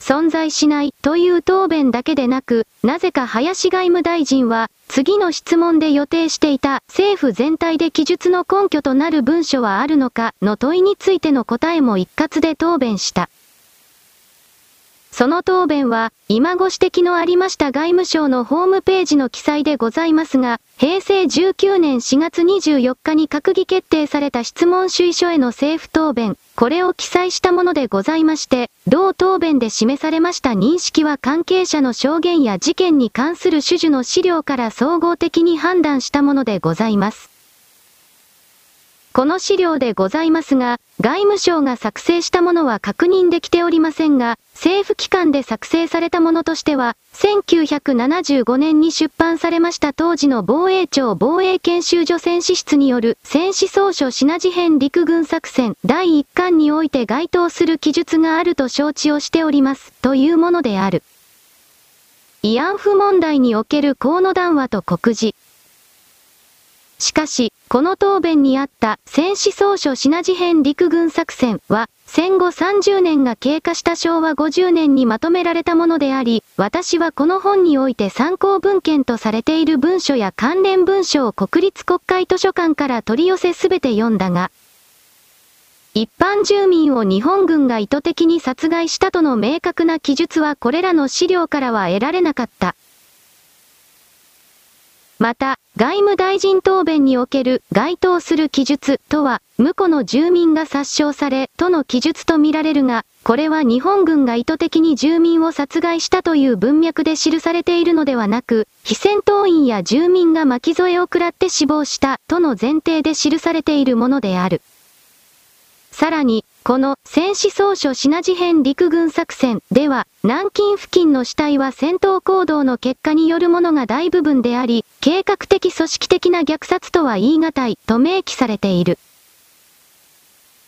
存在しないという答弁だけでなく、なぜか林外務大臣は、次の質問で予定していた政府全体で記述の根拠となる文書はあるのかの問いについての答えも一括で答弁した。その答弁は、今ご指摘のありました外務省のホームページの記載でございますが、平成19年4月24日に閣議決定された質問主意書への政府答弁、これを記載したものでございまして、同答弁で示されました認識は関係者の証言や事件に関する種々の資料から総合的に判断したものでございます。この資料でございますが、外務省が作成したものは確認できておりませんが、政府機関で作成されたものとしては、1975年に出版されました当時の防衛庁防衛研修所戦史室による戦史草書品事編陸軍作戦第1巻において該当する記述があると承知をしております、というものである。慰安婦問題における河野談話と告示。しかし、この答弁にあった戦史草書品事編陸軍作戦は、戦後30年が経過した昭和50年にまとめられたものであり、私はこの本において参考文献とされている文書や関連文書を国立国会図書館から取り寄せすべて読んだが、一般住民を日本軍が意図的に殺害したとの明確な記述はこれらの資料からは得られなかった。また、外務大臣答弁における該当する記述とは、無辜の住民が殺傷され、との記述とみられるが、これは日本軍が意図的に住民を殺害したという文脈で記されているのではなく、非戦闘員や住民が巻き添えを食らって死亡したとの前提で記されているものである。さらに、この戦死草書品事編陸軍作戦では、南京付近の死体は戦闘行動の結果によるものが大部分であり、計画的組織的な虐殺とは言い難いと明記されている。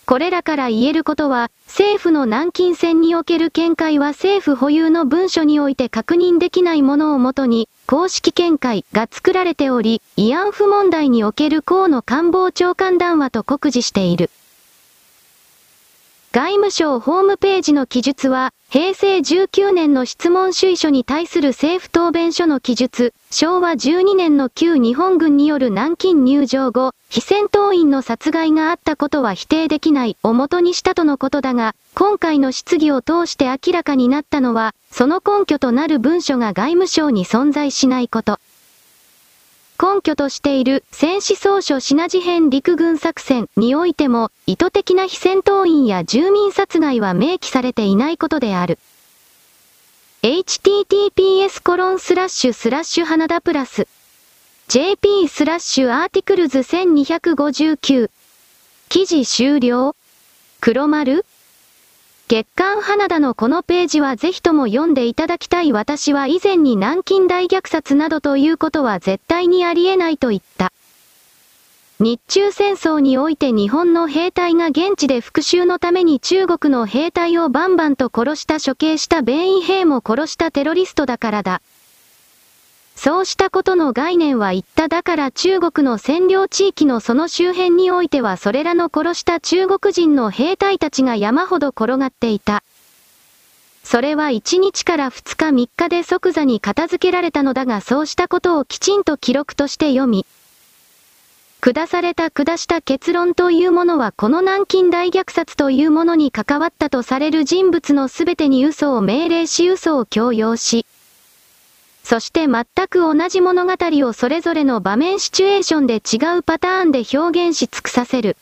これらから言えることは、政府の南京戦における見解は政府保有の文書において確認できないものをもとに、公式見解が作られており、慰安婦問題における河野官房長官談話と酷似している。外務省ホームページの記述は、平成19年の質問主意書に対する政府答弁書の記述、昭和12年の旧日本軍による南京入城後、非戦闘員の殺害があったことは否定できないを元にしたとのことだが、今回の質疑を通して明らかになったのは、その根拠となる文書が外務省に存在しないこと。根拠としている戦死草書品事編陸軍作戦においても意図的な非戦闘員や住民殺害は明記されていないことである。https://hanada+jp/articles1259 記事終了。黒丸。月刊花田のこのページはぜひとも読んでいただきたい。私は以前に南京大虐殺などということは絶対にありえないと言った。日中戦争において日本の兵隊が現地で復讐のために中国の兵隊をバンバンと殺した、処刑した、米兵も殺したテロリストだからだ。そうしたことの概念は言った。だから中国の占領地域のその周辺においてはそれらの殺した中国人の兵隊たちが山ほど転がっていた。それは1日から2日3日で即座に片付けられたのだが、そうしたことをきちんと記録として読み、下した結論というものはこの南京大虐殺というものに関わったとされる人物の全てに嘘を命令し、嘘を強要し、そして全く同じ物語をそれぞれの場面シチュエーションで違うパターンで表現し尽くさせる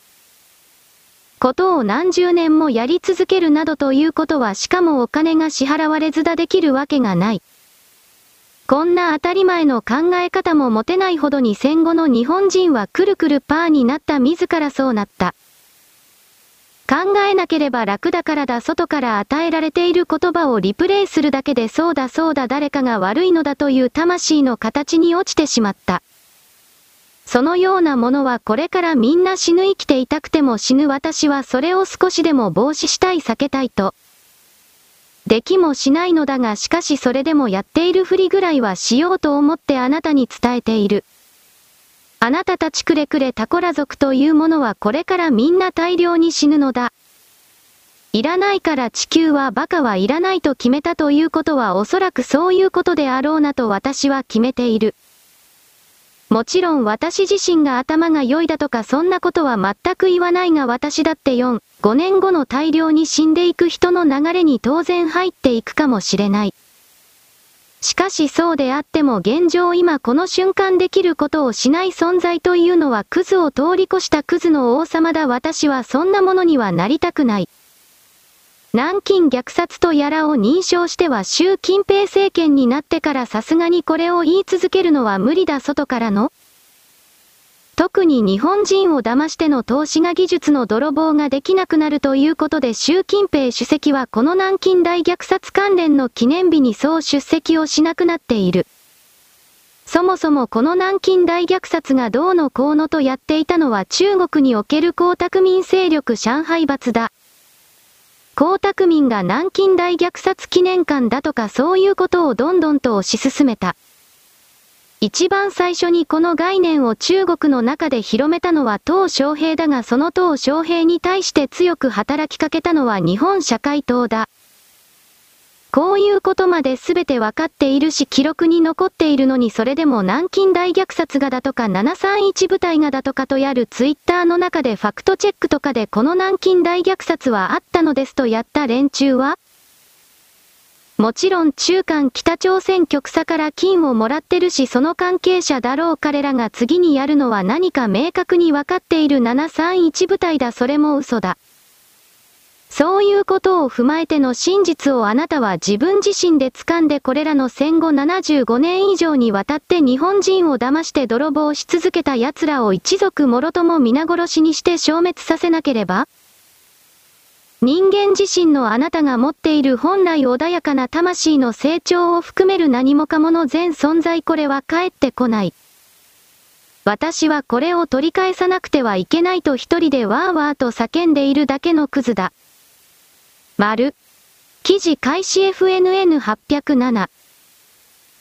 ことを何十年もやり続けるなどということは、しかもお金が支払われずだできるわけがない。こんな当たり前の考え方も持てないほどに戦後の日本人はくるくるパーになった。自らそうなった。考えなければ楽だからだ。外から与えられている言葉をリプレイするだけで、そうだそうだ誰かが悪いのだという魂の形に落ちてしまった。そのようなものはこれからみんな死ぬ。生きていたくても死ぬ。私はそれを少しでも防止したい、避けたいと。できもしないのだが、しかしそれでもやっているふりぐらいはしようと思ってあなたに伝えている。あなたたちくれくれタコラ族というものはこれからみんな大量に死ぬのだ。いらないから、地球はバカはいらないと決めたということはおそらくそういうことであろうなと私は決めている。もちろん私自身が頭が良いだとかそんなことは全く言わないが、私だって4、5年後の大量に死んでいく人の流れに当然入っていくかもしれない。しかしそうであっても現状今この瞬間できることをしない存在というのはクズを通り越したクズの王様だ。私はそんなものにはなりたくない。南京虐殺とやらを認証しては習近平政権になってからさすがにこれを言い続けるのは無理だ。外からの特に日本人を騙しての投資が技術の泥棒ができなくなるということで、習近平主席はこの南京大虐殺関連の記念日に総出席をしなくなっている。そもそもこの南京大虐殺がどうのこうのとやっていたのは中国における江沢民勢力上海閥だ。江沢民が南京大虐殺記念館だとかそういうことをどんどんと推し進めた。一番最初にこの概念を中国の中で広めたのは鄧小平だが、その鄧小平に対して強く働きかけたのは日本社会党だ。こういうことまで全てわかっているし記録に残っているのに、それでも南京大虐殺がだとか731部隊がだとかとやるツイッターの中でファクトチェックとかでこの南京大虐殺はあったのですとやった連中はもちろん中間北朝鮮局査から金をもらってるしその関係者だろう。彼らが次にやるのは何か明確に分かっている。731部隊だ。それも嘘だ。そういうことを踏まえての真実をあなたは自分自身で掴んで、これらの戦後75年以上にわたって日本人を騙して泥棒し続けた奴らを一族もろとも皆殺しにして消滅させなければ。人間自身のあなたが持っている本来穏やかな魂の成長を含める何もかもの全存在、これは返ってこない。私はこれを取り返さなくてはいけないと一人でわーわーと叫んでいるだけのクズだ。丸。記事開始 FNN807。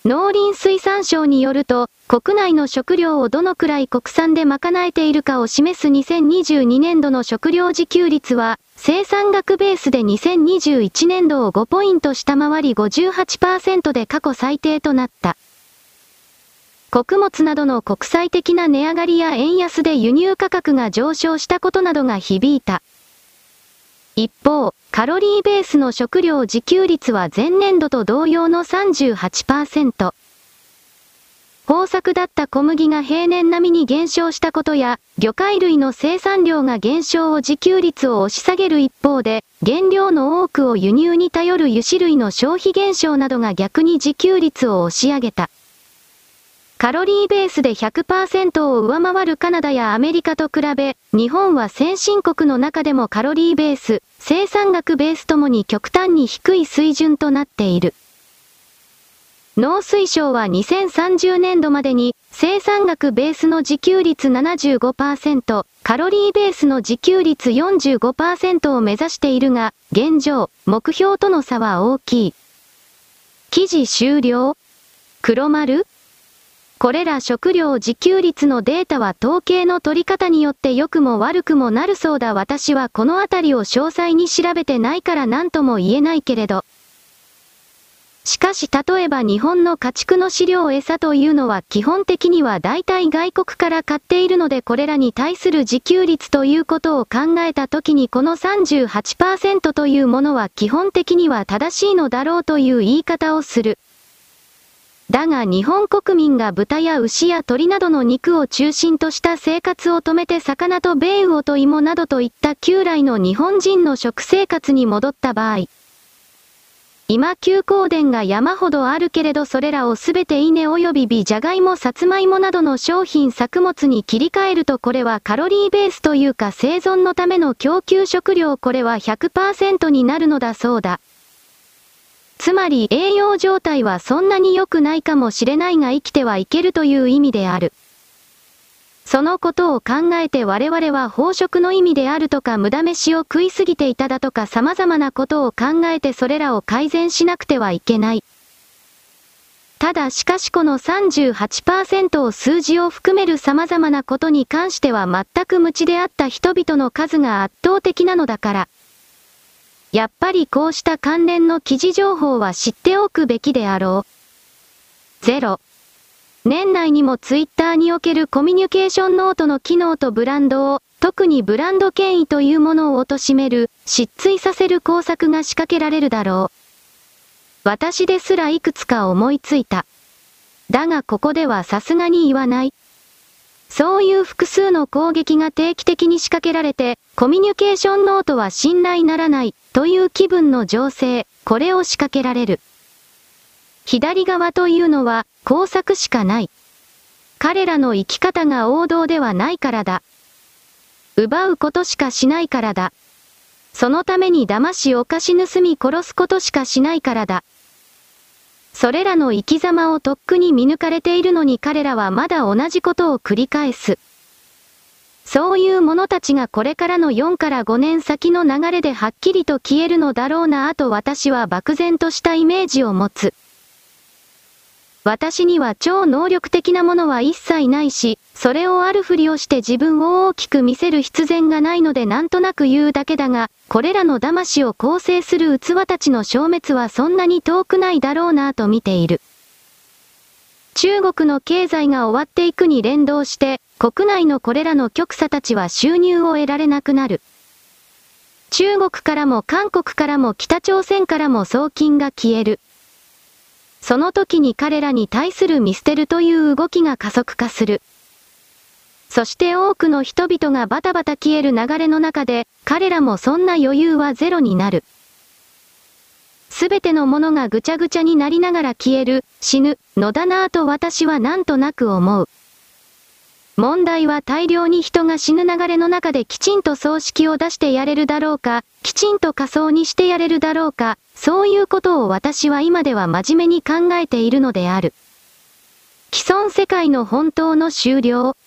農林水産省によると、国内の食料をどのくらい国産で賄えているかを示す2022年度の食料自給率は、生産額ベースで2021年度を5ポイント下回り 58% で過去最低となった。穀物などの国際的な値上がりや円安で輸入価格が上昇したことなどが響いた。一方、カロリーベースの食料自給率は前年度と同様の 38%。豊作だった小麦が平年並みに減少したことや、魚介類の生産量が減少を自給率を押し下げる一方で、原料の多くを輸入に頼る油脂類の消費減少などが逆に自給率を押し上げた。カロリーベースで 100% を上回るカナダやアメリカと比べ、日本は先進国の中でもカロリーベース、生産額ベースともに極端に低い水準となっている。農水省は2030年度までに、生産額ベースの自給率 75%、カロリーベースの自給率 45% を目指しているが、現状、目標との差は大きい。記事終了。黒丸。これら食料自給率のデータは統計の取り方によって良くも悪くもなるそうだ。私はこのあたりを詳細に調べてないから何とも言えないけれど。しかし例えば日本の家畜の飼料餌というのは基本的には大体外国から買っているので、これらに対する自給率ということを考えたときにこの 38% というものは基本的には正しいのだろうという言い方をする。だが日本国民が豚や牛や鳥などの肉を中心とした生活を止めて、魚と米魚と芋などといった旧来の日本人の食生活に戻った場合、今休耕田が山ほどあるけれど、それらをすべて稲及びじゃがいもさつまいもなどの商品作物に切り替えると、これはカロリーベースというか生存のための供給食料、これは 100% になるのだそうだ。つまり栄養状態はそんなに良くないかもしれないが生きてはいけるという意味である。そのことを考えて我々は飽食の意味であるとか無駄飯を食いすぎていただとか様々なことを考えてそれらを改善しなくてはいけない。ただしかしこの 38% を数字を含める様々なことに関しては全く無知であった人々の数が圧倒的なのだから。やっぱりこうした関連の記事情報は知っておくべきであろう。0. 年内にもツイッターにおけるコミュニケーションノートの機能とブランドを、特にブランド権威というものを貶める、失墜させる工作が仕掛けられるだろう。私ですらいくつか思いついた。だがここではさすがに言わない。そういう複数の攻撃が定期的に仕掛けられて、コミュニケーションノートは信頼ならない、という気分の情勢、これを仕掛けられる。左側というのは、工作しかない。彼らの生き方が王道ではないからだ。奪うことしかしないからだ。そのために騙しおかし盗み殺すことしかしないからだ。それらの生き様をとっくに見抜かれているのに彼らはまだ同じことを繰り返す。そういう者たちがこれからの4から5年先の流れではっきりと消えるのだろうなぁと私は漠然としたイメージを持つ。私には超能力的なものは一切ないし、それをあるふりをして自分を大きく見せる必然がないのでなんとなく言うだけだが、これらの魂を構成する器たちの消滅はそんなに遠くないだろうなぁと見ている。中国の経済が終わっていくに連動して、国内のこれらの極左たちは収入を得られなくなる。中国からも韓国からも北朝鮮からも送金が消える。その時に彼らに対する見捨てるという動きが加速化する。そして多くの人々がバタバタ消える流れの中で、彼らもそんな余裕はゼロになる。すべてのものがぐちゃぐちゃになりながら消える、死ぬ、のだなぁと私はなんとなく思う。問題は大量に人が死ぬ流れの中できちんと葬式を出してやれるだろうか、きちんと仮葬にしてやれるだろうか、そういうことを私は今では真面目に考えているのである。既存世界の本当の終了。